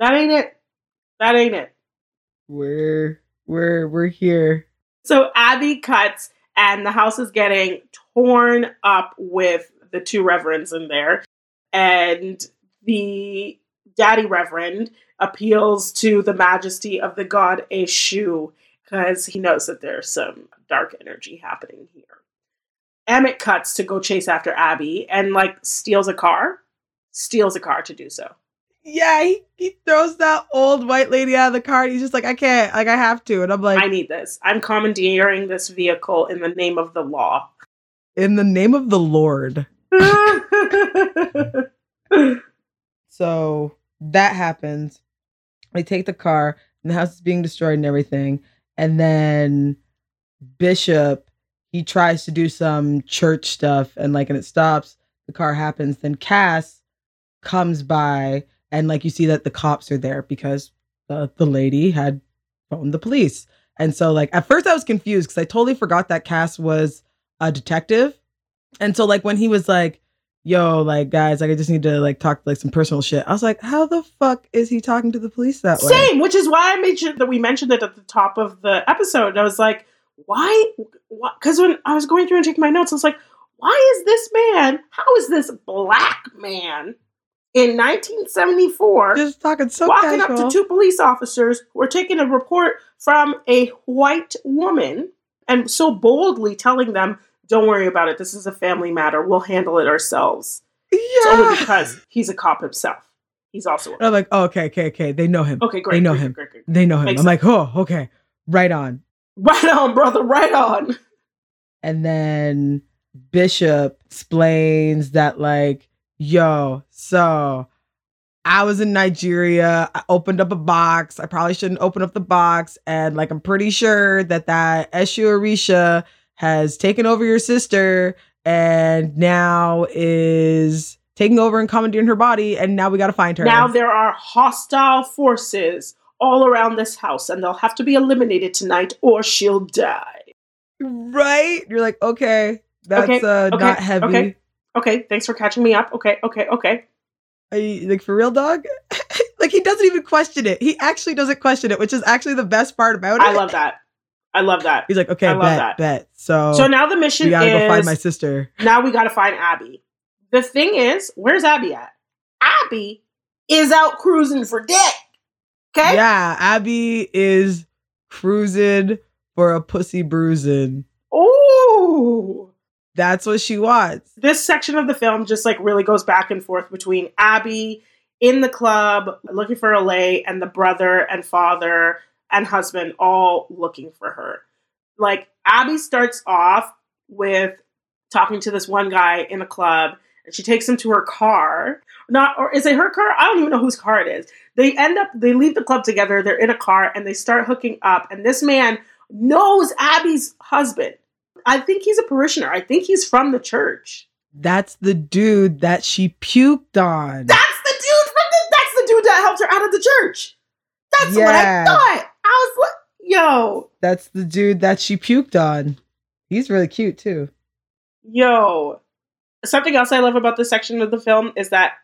That ain't it. That ain't it. We're here. So Abby cuts, and the house is getting torn up with the two reverends in there. And the daddy reverend appeals to the majesty of the god Eshu, because he knows that there's some dark energy happening here. Emmett cuts to go chase after Abby and, like, steals a car to do so. Yeah, he throws that old white lady out of the car, and he's just like, I can't, like, I have to. And I'm like, I need this. I'm commandeering this vehicle in the name of the law. In the name of the Lord. So that happens. They take the car, and the house is being destroyed and everything. And then Bishop, he tries to do some church stuff, and like, and it stops. The car happens. Then Cass comes by, and like, you see that the cops are there because the lady had phoned the police. And so, like, at first I was confused because I totally forgot that Cass was a detective. And so, like, when he was like, yo, like, guys, like, I just need to, like, talk, like, some personal shit. I was like, how the fuck is he talking to the police that way? Same, which is why I made sure that we mentioned it at the top of the episode. I was like, why? Because when I was going through and taking my notes, I was like, why is this man, how is this black man in 1974 just talking so walking casual up to two police officers who are taking a report from a white woman and so boldly telling them, don't worry about it. This is a family matter. We'll handle it ourselves. Yeah. It's only because he's a cop himself. He's also a cop. I'm like, oh, okay. They know him. Okay, great. They know him. Great. They know him. Makes I'm sense. Like, oh, okay. Right on. Right on, brother. Right on. And then Bishop explains that, like, yo, so I was in Nigeria. I opened up a box. I probably shouldn't open up the box. And, like, I'm pretty sure that Eshu Orisha has taken over your sister and now is taking over and commandeering her body, and now we got to find her. Now there are hostile forces all around this house, and they'll have to be eliminated tonight or she'll die. Right? You're like, okay, that's okay, not heavy. Okay, thanks for catching me up. Okay. Are you, like, for real, dog? Like, he doesn't even question it. He actually doesn't question it, which is actually the best part about it. I love that. He's like, okay, bet. So now the mission is... We gotta go find my sister. Now we gotta find Abby. The thing is, where's Abby at? Abby is out cruising for dick. Okay? Yeah, Abby is cruising for a pussy bruising. Ooh! That's what she wants. This section of the film just, like, really goes back and forth between Abby in the club, looking for Olay, and the brother and father and husband all looking for her. Like, Abby starts off with talking to this one guy in a club, and she takes him to her car. Or is it her car? I don't even know whose car it is. They leave the club together, they're in a car, and they start hooking up. And this man knows Abby's husband. I think he's a parishioner. I think he's from the church. That's the dude that she puked on. That's the dude that helped her out of the church. That's what I thought. I was like, yo. That's the dude that she puked on. He's really cute, too. Yo. Something else I love about this section of the film is that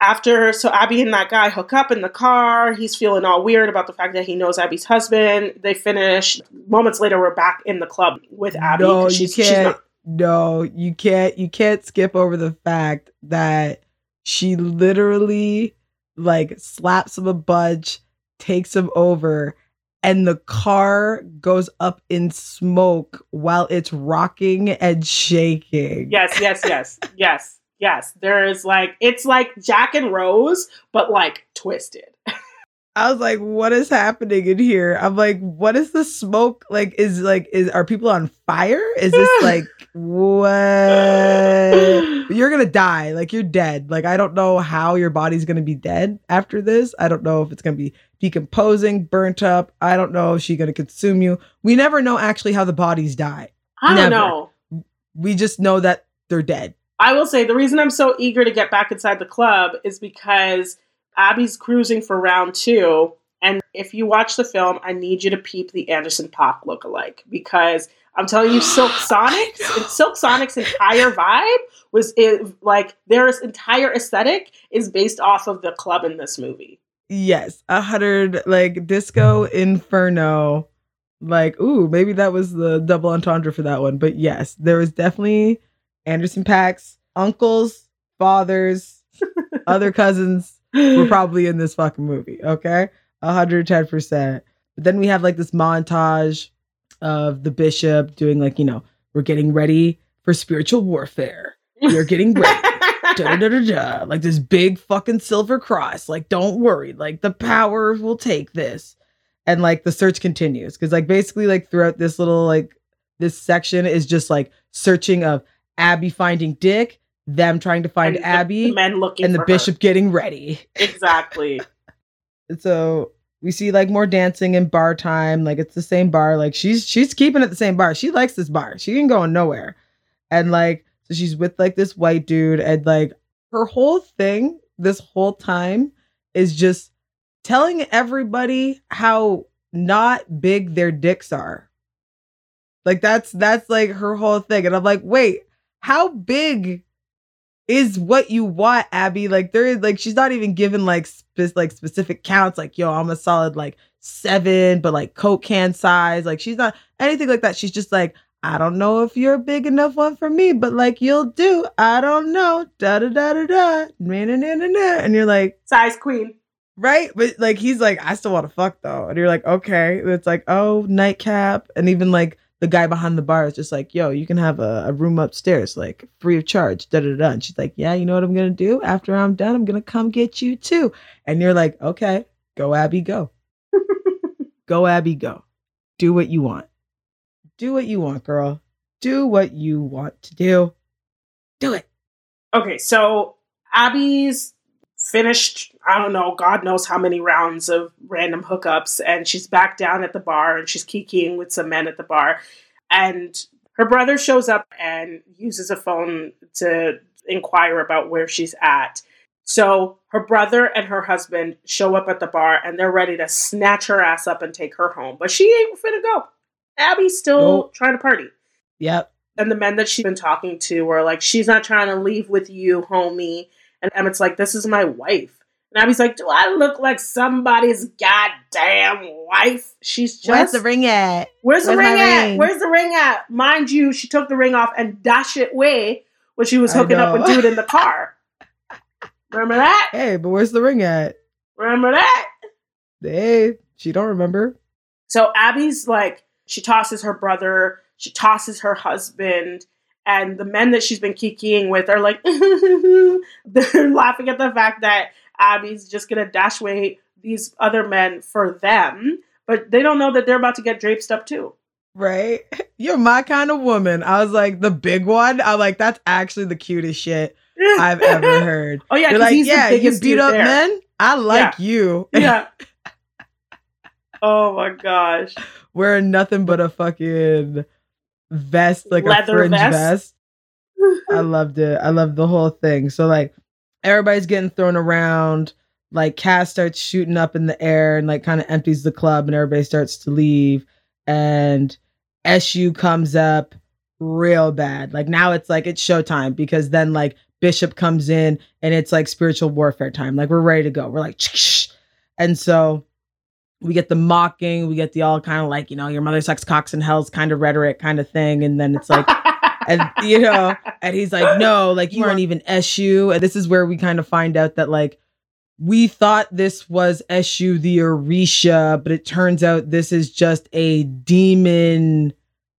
after, so Abby and that guy hook up in the car, he's feeling all weird about the fact that he knows Abby's husband. They finish. Moments later, we're back in the club with Abby. No, you can't skip over the fact that she literally, like, slaps him a bunch, takes him over, and the car goes up in smoke while it's rocking and shaking. Yes. There is, like, it's like Jack and Rose, but, like, twisted. I was like, what is happening in here? I'm like, what is the smoke? Are people on fire? Is this like, what? You're going to die. Like, you're dead. Like, I don't know how your body's going to be dead after this. I don't know if it's going to be decomposing, burnt up. I don't know if she's going to consume you. We never know actually how the bodies die. I don't know. We just know that they're dead. I will say the reason I'm so eager to get back inside the club is because Abby's cruising for round 2. And if you watch the film, I need you to peep the Anderson Paak lookalike, because I'm telling you, Silk Sonic's entire vibe their entire aesthetic is based off of the club in this movie. Yes. 100 like disco inferno. Like, ooh, maybe that was the double entendre for that one. But yes, there was definitely Anderson Paak's uncles, fathers, other cousins. We're probably in this fucking movie, okay? 110%. But then we have like this montage of the bishop doing like, we're getting ready for spiritual warfare. You're getting ready. Da, da, da, da. Like this big fucking silver cross. Like, don't worry. Like, the power will take this. And like the search continues. Because like basically like throughout this little like this section is just like searching of Abby finding Dick, them trying to find Abby, the men looking and the bishop getting ready. Exactly. So we see like more dancing and bar time. Like it's the same bar. Like she's keeping it the same bar. She likes this bar. She ain't going nowhere. And like, so she's with like this white dude, and like her whole thing this whole time is just telling everybody how not big their dicks are. Like that's like her whole thing. And I'm like, wait, how big is what you want, Abby? Like there is like she's not even given like specific counts. Like, yo, I'm a solid like 7, but like Coke can size. Like she's not anything like that. She's just like, I don't know if you're a big enough one for me, but like you'll do. I don't know. Da da da da da. Na na na na na. And you're like, size queen, right? But like he's like, I still want to fuck though. And you're like, okay. And it's like, oh, nightcap. And even like the guy behind the bar is just like, yo, you can have a room upstairs, like free of charge, da da da. And she's like, yeah, you know what I'm going to do? After I'm done, I'm going to come get you too. And you're like, okay, go Abby, go. Go Abby, go. Do what you want. Do what you want, girl. Do what you want to do. Do it. Okay, so Abby's finished, I don't know, God knows how many rounds of random hookups, and she's back down at the bar and she's kikiing with some men at the bar, and her brother shows up and uses a phone to inquire about where she's at. So her brother and her husband show up at the bar and they're ready to snatch her ass up and take her home, but she ain't finna go. Abby's still trying to party. Yep. And the men that she's been talking to were like, she's not trying to leave with you, homie. And Emmett's like, this is my wife. And Abby's like, do I look like somebody's goddamn wife? She's just... Where's the ring at? Where's the ring at? Mind you, she took the ring off and dashed it away when she was hooking up with dude in the car. Remember that? Hey, but where's the ring at? Remember that? Hey, she don't remember. So Abby's like, she tosses her brother, she tosses her husband, and the men that she's been kikiing with are like, they're laughing at the fact that Abby's just going to dash away these other men for them. But they don't know that they're about to get draped up too. Right? You're my kind of woman. I was like, the big one? I'm like, that's actually the cutest shit I've ever heard. Oh, yeah. You're like, he's the biggest you beat up there. Men? I like you. Yeah. Oh, my gosh. Wearing nothing but a fucking... vest, like leather, a fringe vest. I loved it. I loved the whole thing. So like everybody's getting thrown around, like Cass starts shooting up in the air and like kind of empties the club and everybody starts to leave, and Eshu comes up real bad. Like now it's like it's showtime, because then like Bishop comes in and it's like spiritual warfare time. Like we're ready to go. We're like shh. And so we get the mocking, we get the all kind of like, your mother sucks cocks in hell's kind of rhetoric kind of thing. And then it's like, and he's like, no, like you aren't even Eshu. And this is where we kind of find out that like, we thought this was Eshu the Orisha, but it turns out this is just a demon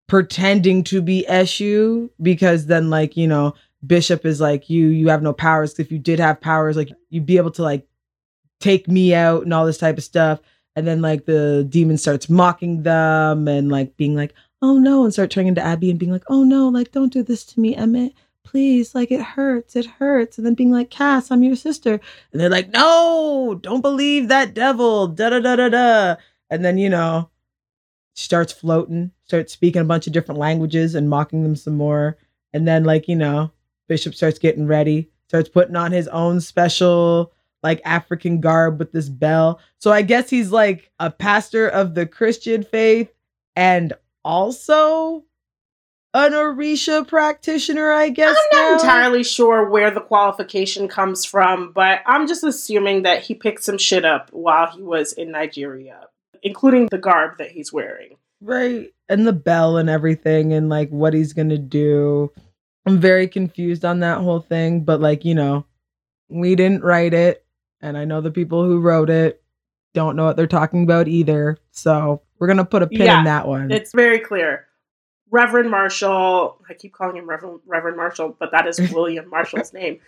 pretending to be Eshu, because then like, Bishop is like, you have no powers. If you did have powers, like you'd be able to like take me out and all this type of stuff. And then like the demon starts mocking them and like being like, oh no, and start turning into Abby and being like, oh no, like don't do this to me, Emmett. Please, like it hurts. And then being like, Cass, I'm your sister. And they're like, no, don't believe that devil. Da-da-da-da-da. And then, you know, starts floating, starts speaking a bunch of different languages and mocking them some more. And then like, you know, Bishop starts getting ready, starts putting on his own special like African garb with this bell. So I guess he's like a pastor of the Christian faith and also an Orisha practitioner, I guess. I'm not entirely sure where the qualification comes from, but I'm just assuming that he picked some shit up while he was in Nigeria, including the garb that he's wearing. Right. And the bell and everything and like what he's going to do. I'm very confused on that whole thing, but like, you know, we didn't write it. And I know the people who wrote it don't know what they're talking about either. So we're going to put a pin in that one. It's very clear. Reverend Marshall, I keep calling him Reverend Marshall, but that is William Marshall's name.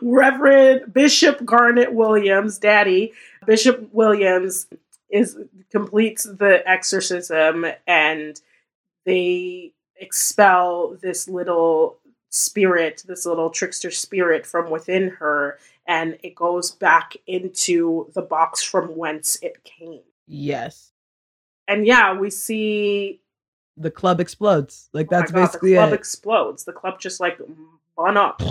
Reverend Bishop Garnet Williams, Daddy, Bishop Williams completes the exorcism and they expel this little spirit, this little trickster spirit from within her, and it goes back into the box from whence it came. Yes. And yeah, we see the club explodes. Like that's basically it. The club explodes. The club just like bun up.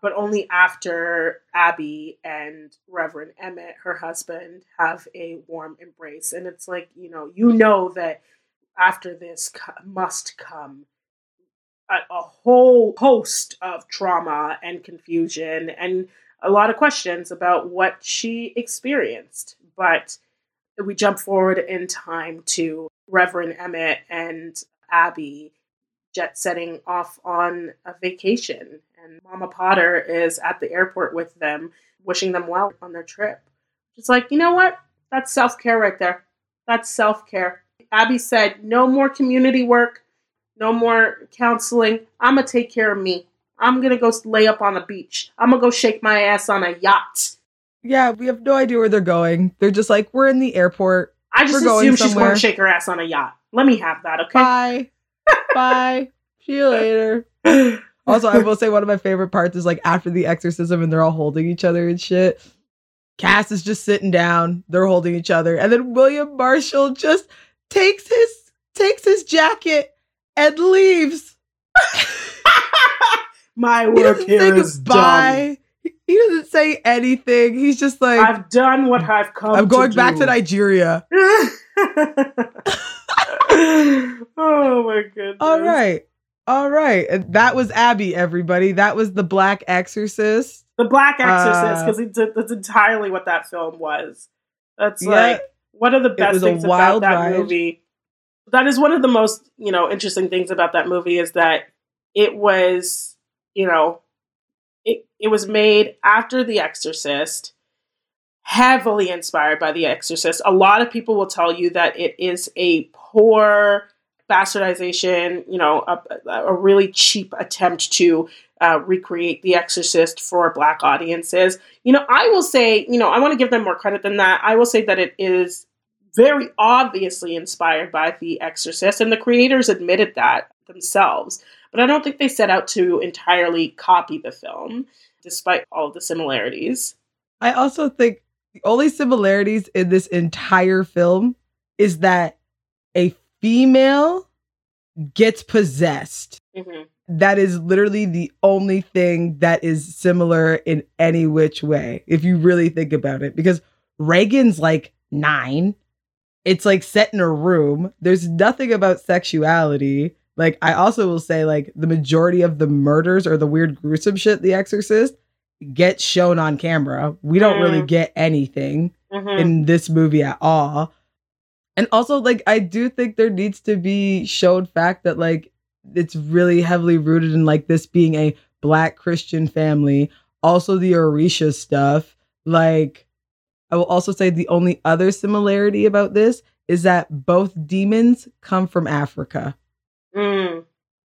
But only after Abby and Reverend Emmett, her husband, have a warm embrace. And it's like, you know that after this must come a whole host of trauma and confusion and a lot of questions about what she experienced. But we jump forward in time to Reverend Emmett and Abby jet-setting off on a vacation. And Mama Potter is at the airport with them, wishing them well on their trip. It's like, you know what? That's self-care right there. That's self-care. Abby said, no more community work, no more counseling. I'm going to take care of me. I'm going to go lay up on the beach. I'm going to go shake my ass on a yacht. Yeah, we have no idea where they're going. They're just like, we're in the airport. I just assume she's going to shake her ass on a yacht. Let me have that, okay? Bye. Bye. See you later. Also, I will say one of my favorite parts is like after the exorcism and they're all holding each other and shit. Cass is just sitting down. They're holding each other. And then William Marshall just takes his jacket and leaves. My work here is done. He doesn't say anything. He's just like, I've done what I've come to do. I'm going back to Nigeria. Oh my goodness. All right. And that was Abby, everybody. That was The Black Exorcist. The Black Exorcist, because that's entirely what that film was. That's like one of the best things about that movie. That is one of the most, interesting things about that movie is that it was, it was made after The Exorcist, heavily inspired by The Exorcist. A lot of people will tell you that it is a poor bastardization, a really cheap attempt to recreate The Exorcist for Black audiences. I will say, I want to give them more credit than that. I will say that it is very obviously inspired by The Exorcist, and the creators admitted that themselves. But I don't think they set out to entirely copy the film, despite all the similarities. I also think the only similarities in this entire film is that a female gets possessed. Mm-hmm. That is literally the only thing that is similar in any which way, if you really think about it. Because Reagan's like 9. It's like set in a room. There's nothing about sexuality. Like, I also will say, like, the majority of the murders or the weird gruesome shit, The Exorcist, gets shown on camera. We don't really get anything in this movie at all. And also, like, I do think there needs to be shown fact that, like, it's really heavily rooted in, like, this being a Black Christian family. Also the Orisha stuff. Like, I will also say the only other similarity about this is that both demons come from Africa. Mm.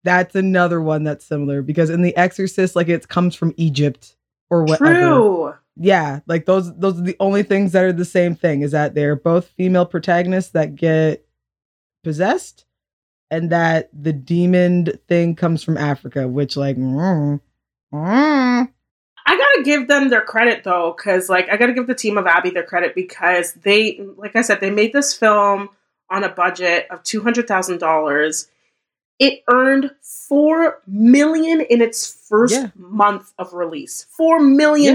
That's another one that's similar, because in The Exorcist, like, it comes from Egypt or whatever. True. Yeah, like those are the only things that are the same thing, is that they're both female protagonists that get possessed, and that the demon thing comes from Africa, which, like, I gotta give them their credit though, because, like, I gotta give the team of Abby their credit, because they, like I said, they made this film on a budget of $200,000. It earned $4 million in its first month of release. $4 million,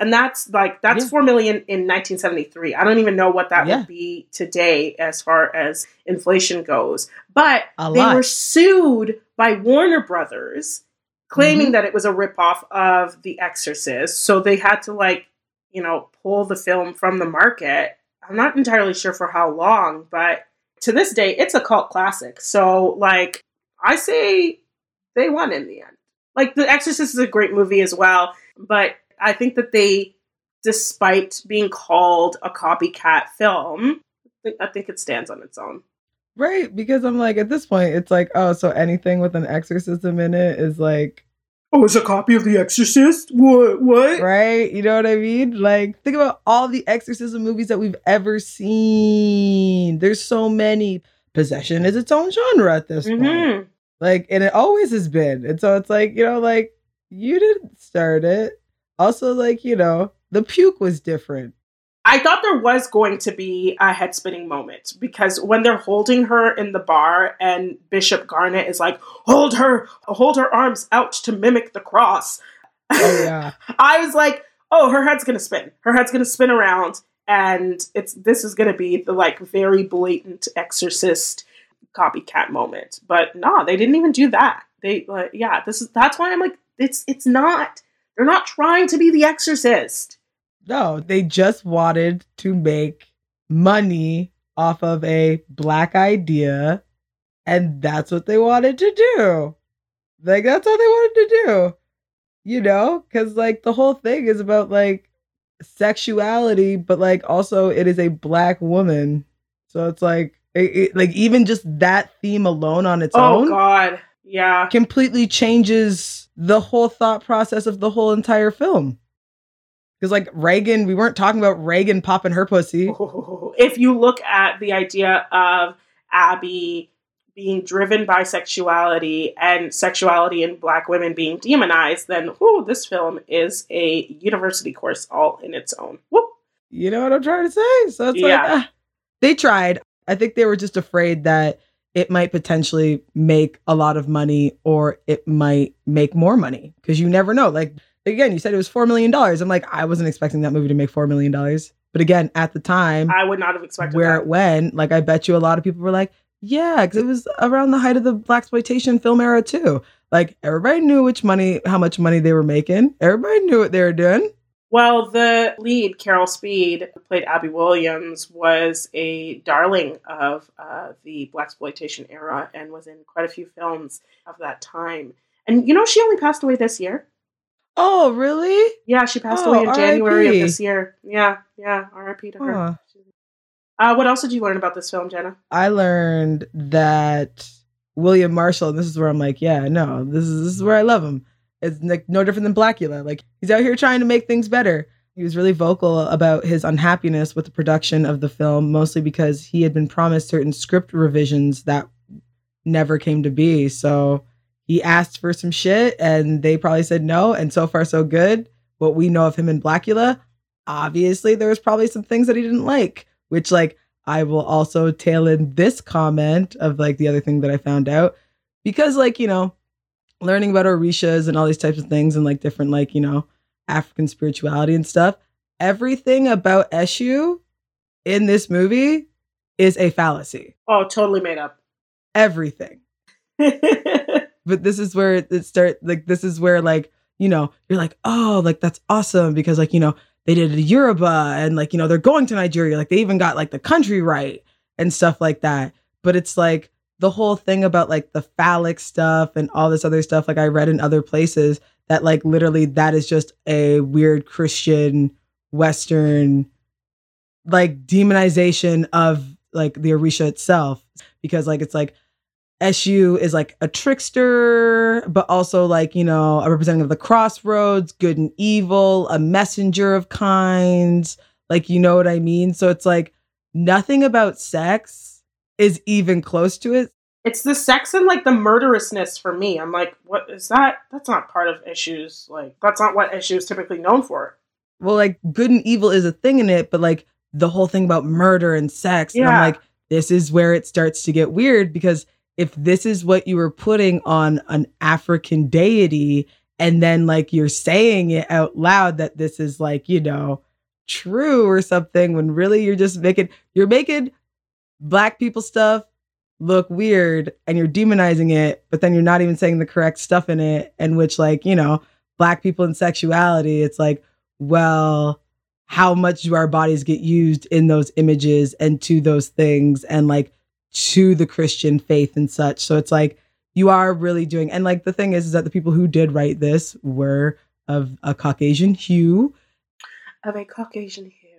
and that's $4 million in 1973. I don't even know what that would be today as far as inflation goes. But they were sued by Warner Brothers, claiming that it was a ripoff of The Exorcist. So they had to, like, you know, pull the film from the market. I'm not entirely sure for how long, but to this day, it's a cult classic. So, like, I say they won in the end. Like, The Exorcist is a great movie as well, but I think that they, despite being called a copycat film, I think it stands on its own. Right, because I'm like, at this point, it's like, oh, so anything with an exorcism in it is like... Oh, it's a copy of The Exorcist? What? Right? You know what I mean? Like, think about all the exorcism movies that we've ever seen. There's so many. Possession is its own genre at this point. Like, and it always has been. And so it's like, you know, like, you didn't start it. Also, like, you know, the puke was different. I thought there was going to be a head-spinning moment, because when they're holding her in the bar and Bishop Garnet is like, hold her arms out to mimic the cross. Oh, yeah. I was like, oh, her head's going to spin. Her head's going to spin around, and this is going to be the, like, very blatant exorcist copycat moment. But no, they didn't even do that. They, like, yeah, that's why I'm like, it's not, they're not trying to be The Exorcist. No, they just wanted to make money off of a Black idea, and that's what they wanted to do. Like, that's all they wanted to do, you know? Because, like, the whole thing is about, like, sexuality, but, like, also it is a Black woman. So it's like, like, even just that theme alone on its own. Oh, God. Yeah. Completely changes the whole thought process of the whole entire film. Because, like, Reagan, we weren't talking about Reagan popping her pussy. Oh, if you look at the idea of Abby being driven by sexuality, and sexuality in Black women being demonized, then this film is a university course all in its own. Whoop. You know what I'm trying to say? So it's like, they tried. I think they were just afraid that it might potentially make a lot of money, or it might make more money, because you never know. Like, again, you said it was $4 million. I'm like, I wasn't expecting that movie to make $4 million. But again, at the time, I would not have expected where that. It went. Like, I bet you a lot of people were like, yeah, because it was around the height of the Blaxploitation film era too. Like, everybody knew how much money they were making. Everybody knew what they were doing. Well, the lead, Carol Speed, who played Abby Williams, was a darling of the Blaxploitation era, and was in quite a few films of that time. And, you know, she only passed away this year. Oh, really? Yeah, she passed away in January of this year. Yeah, RIP to her. What else did you learn about this film, Jenna? I learned that William Marshall, and this is where I'm like, yeah, no, this is where I love him. It's like no different than Blacula. Like, he's out here trying to make things better. He was really vocal about his unhappiness with the production of the film, mostly because he had been promised certain script revisions that never came to be, so... He asked for some shit, and they probably said no. And so far, so good. What we know of him in Blacula, obviously, there was probably some things that he didn't like, which, like, I will also tail in this comment of, like, the other thing that I found out. Because, like, you know, learning about Orishas and all these types of things, and, like, different, like, you know, African spirituality and stuff. Everything about Eshu in this movie is a fallacy. Oh, totally made up. Everything. But this is where it starts, like, this is where, like, you know, you're like, oh, like, that's awesome, because, like, you know, they did a Yoruba, and, like, you know, they're going to Nigeria, like, they even got, like, the country right and stuff like that. But it's like the whole thing about, like, the phallic stuff and all this other stuff, like, I read in other places that, like, literally that is just a weird Christian Western, like, demonization of, like, the Orisha itself, because, like, it's like, Eshu is like a trickster, but also like, you know, a representative of the crossroads, good and evil, a messenger of kinds. Like, you know what I mean? So it's like nothing about sex is even close to it. It's the sex and like the murderousness for me. I'm like, what is that? That's not part of Eshu's. Like, that's not what Eshu is typically known for. Well, like good and evil is a thing in it, but like the whole thing about murder and sex. Yeah. And I'm like, this is where it starts to get weird, because if this is what you were putting on an African deity, and then like you're saying it out loud that this is like, you know, true or something, when really you're just making Black people stuff look weird and you're demonizing it, but then you're not even saying the correct stuff in it. And which, like, you know, Black people and sexuality, it's like, well, how much do our bodies get used in those images and to those things and like to the Christian faith and such. So it's like you are really doing, and like the thing is that the people who did write this were of a Caucasian hue.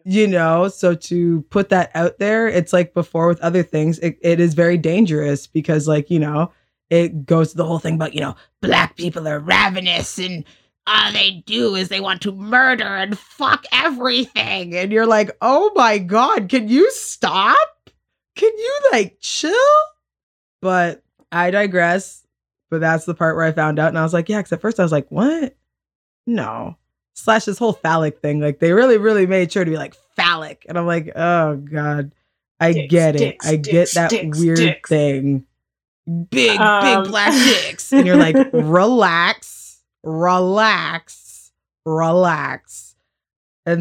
You know, so to put that out there, it's like before with other things, it is very dangerous, because like, you know, it goes to the whole thing about, you know, Black people are ravenous and all they do is they want to murder and fuck everything. And you're like, oh my God, can you stop? Can you like chill? But I digress. But that's the part where I found out, and I was like, yeah, because at first I was like, what? No. Slash this whole phallic thing. Like they really, really made sure to be like phallic. And I'm like, oh God, I get that weird thing. Big Black dicks. And you're like, relax. And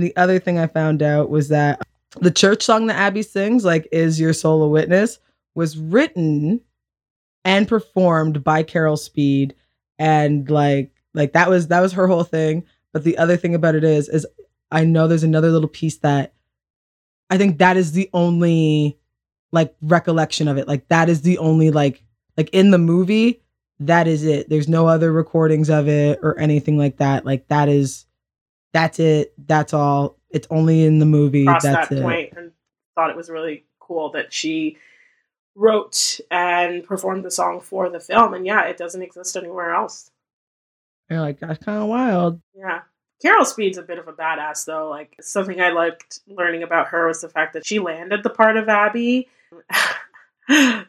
the other thing I found out was that the church song that Abby sings, like Is Your Soul a Witness, was written and performed by Carol Speed. And like that was her whole thing. But the other thing about it is I know there's another little piece that I think that is the only like recollection of it. Like that is the only like in the movie, that is it. There's no other recordings of it or anything like that. Like that's it. That's all. It's only in the movie. Crossed that point and thought it was really cool that she wrote and performed the song for the film. And yeah, it doesn't exist anywhere else. You're like, that's kind of wild. Yeah. Carol Speed's a bit of a badass, though. Like, something I liked learning about her was the fact that she landed the part of Abby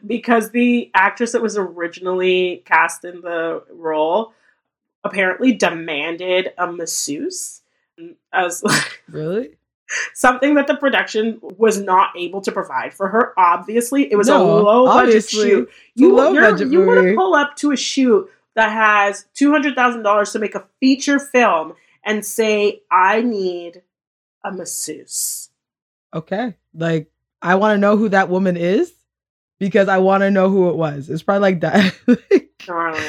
because the actress that was originally cast in the role apparently demanded a masseuse as like, really something that the production was not able to provide for her. Obviously, it was a low budget shoot. You want to pull up to a shoot that has $200,000 to make a feature film and say, I need a masseuse. Okay. Like, I want to know who that woman is because I want to know who it was. It's probably like that. Darling.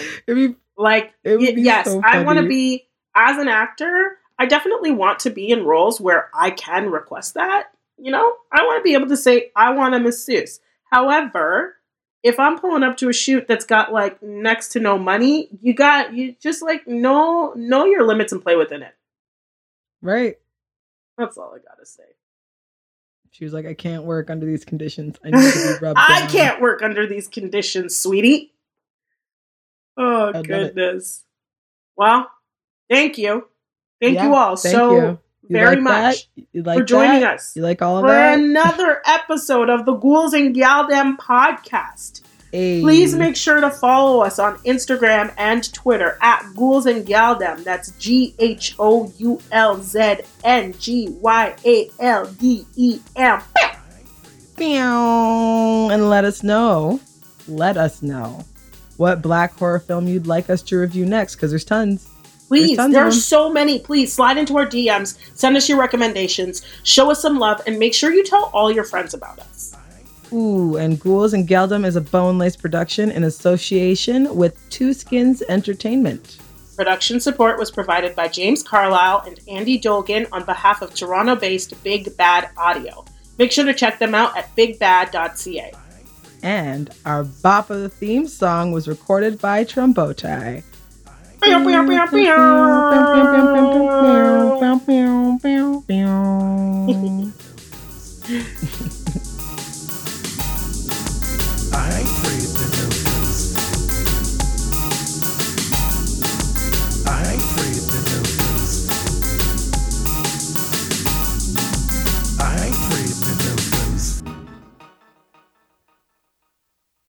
Yes, I want to be, as an actor, I definitely want to be in roles where I can request that. You know, I want to be able to say, I want a masseuse. However, if I'm pulling up to a shoot that's got like next to no money, you just like know your limits and play within it. Right. That's all I gotta say. She was like, I can't work under these conditions. I need to be rubbed down. Can't work under these conditions, sweetie. Oh, goodness. Well, thank you. Thank you all so very much for joining us. You like all of that? For another episode of the Ghouls and Gyaldem podcast. Hey. Please make sure to follow us on Instagram and Twitter at Ghouls and Gyaldem. That's GHOULZNGYALDEM. And let us know what Black horror film you'd like us to review next, because there's tons. Please, there are so many. Please slide into our DMs, send us your recommendations, show us some love, and make sure you tell all your friends about us. Ooh, and Ghouls and Gyaldem is a Bonelace production in association with Two Skins Entertainment. Production support was provided by James Carlisle and Andy Dolgan on behalf of Toronto-based Big Bad Audio. Make sure to check them out at bigbad.ca. And our bop of the theme song was recorded by Trombotai.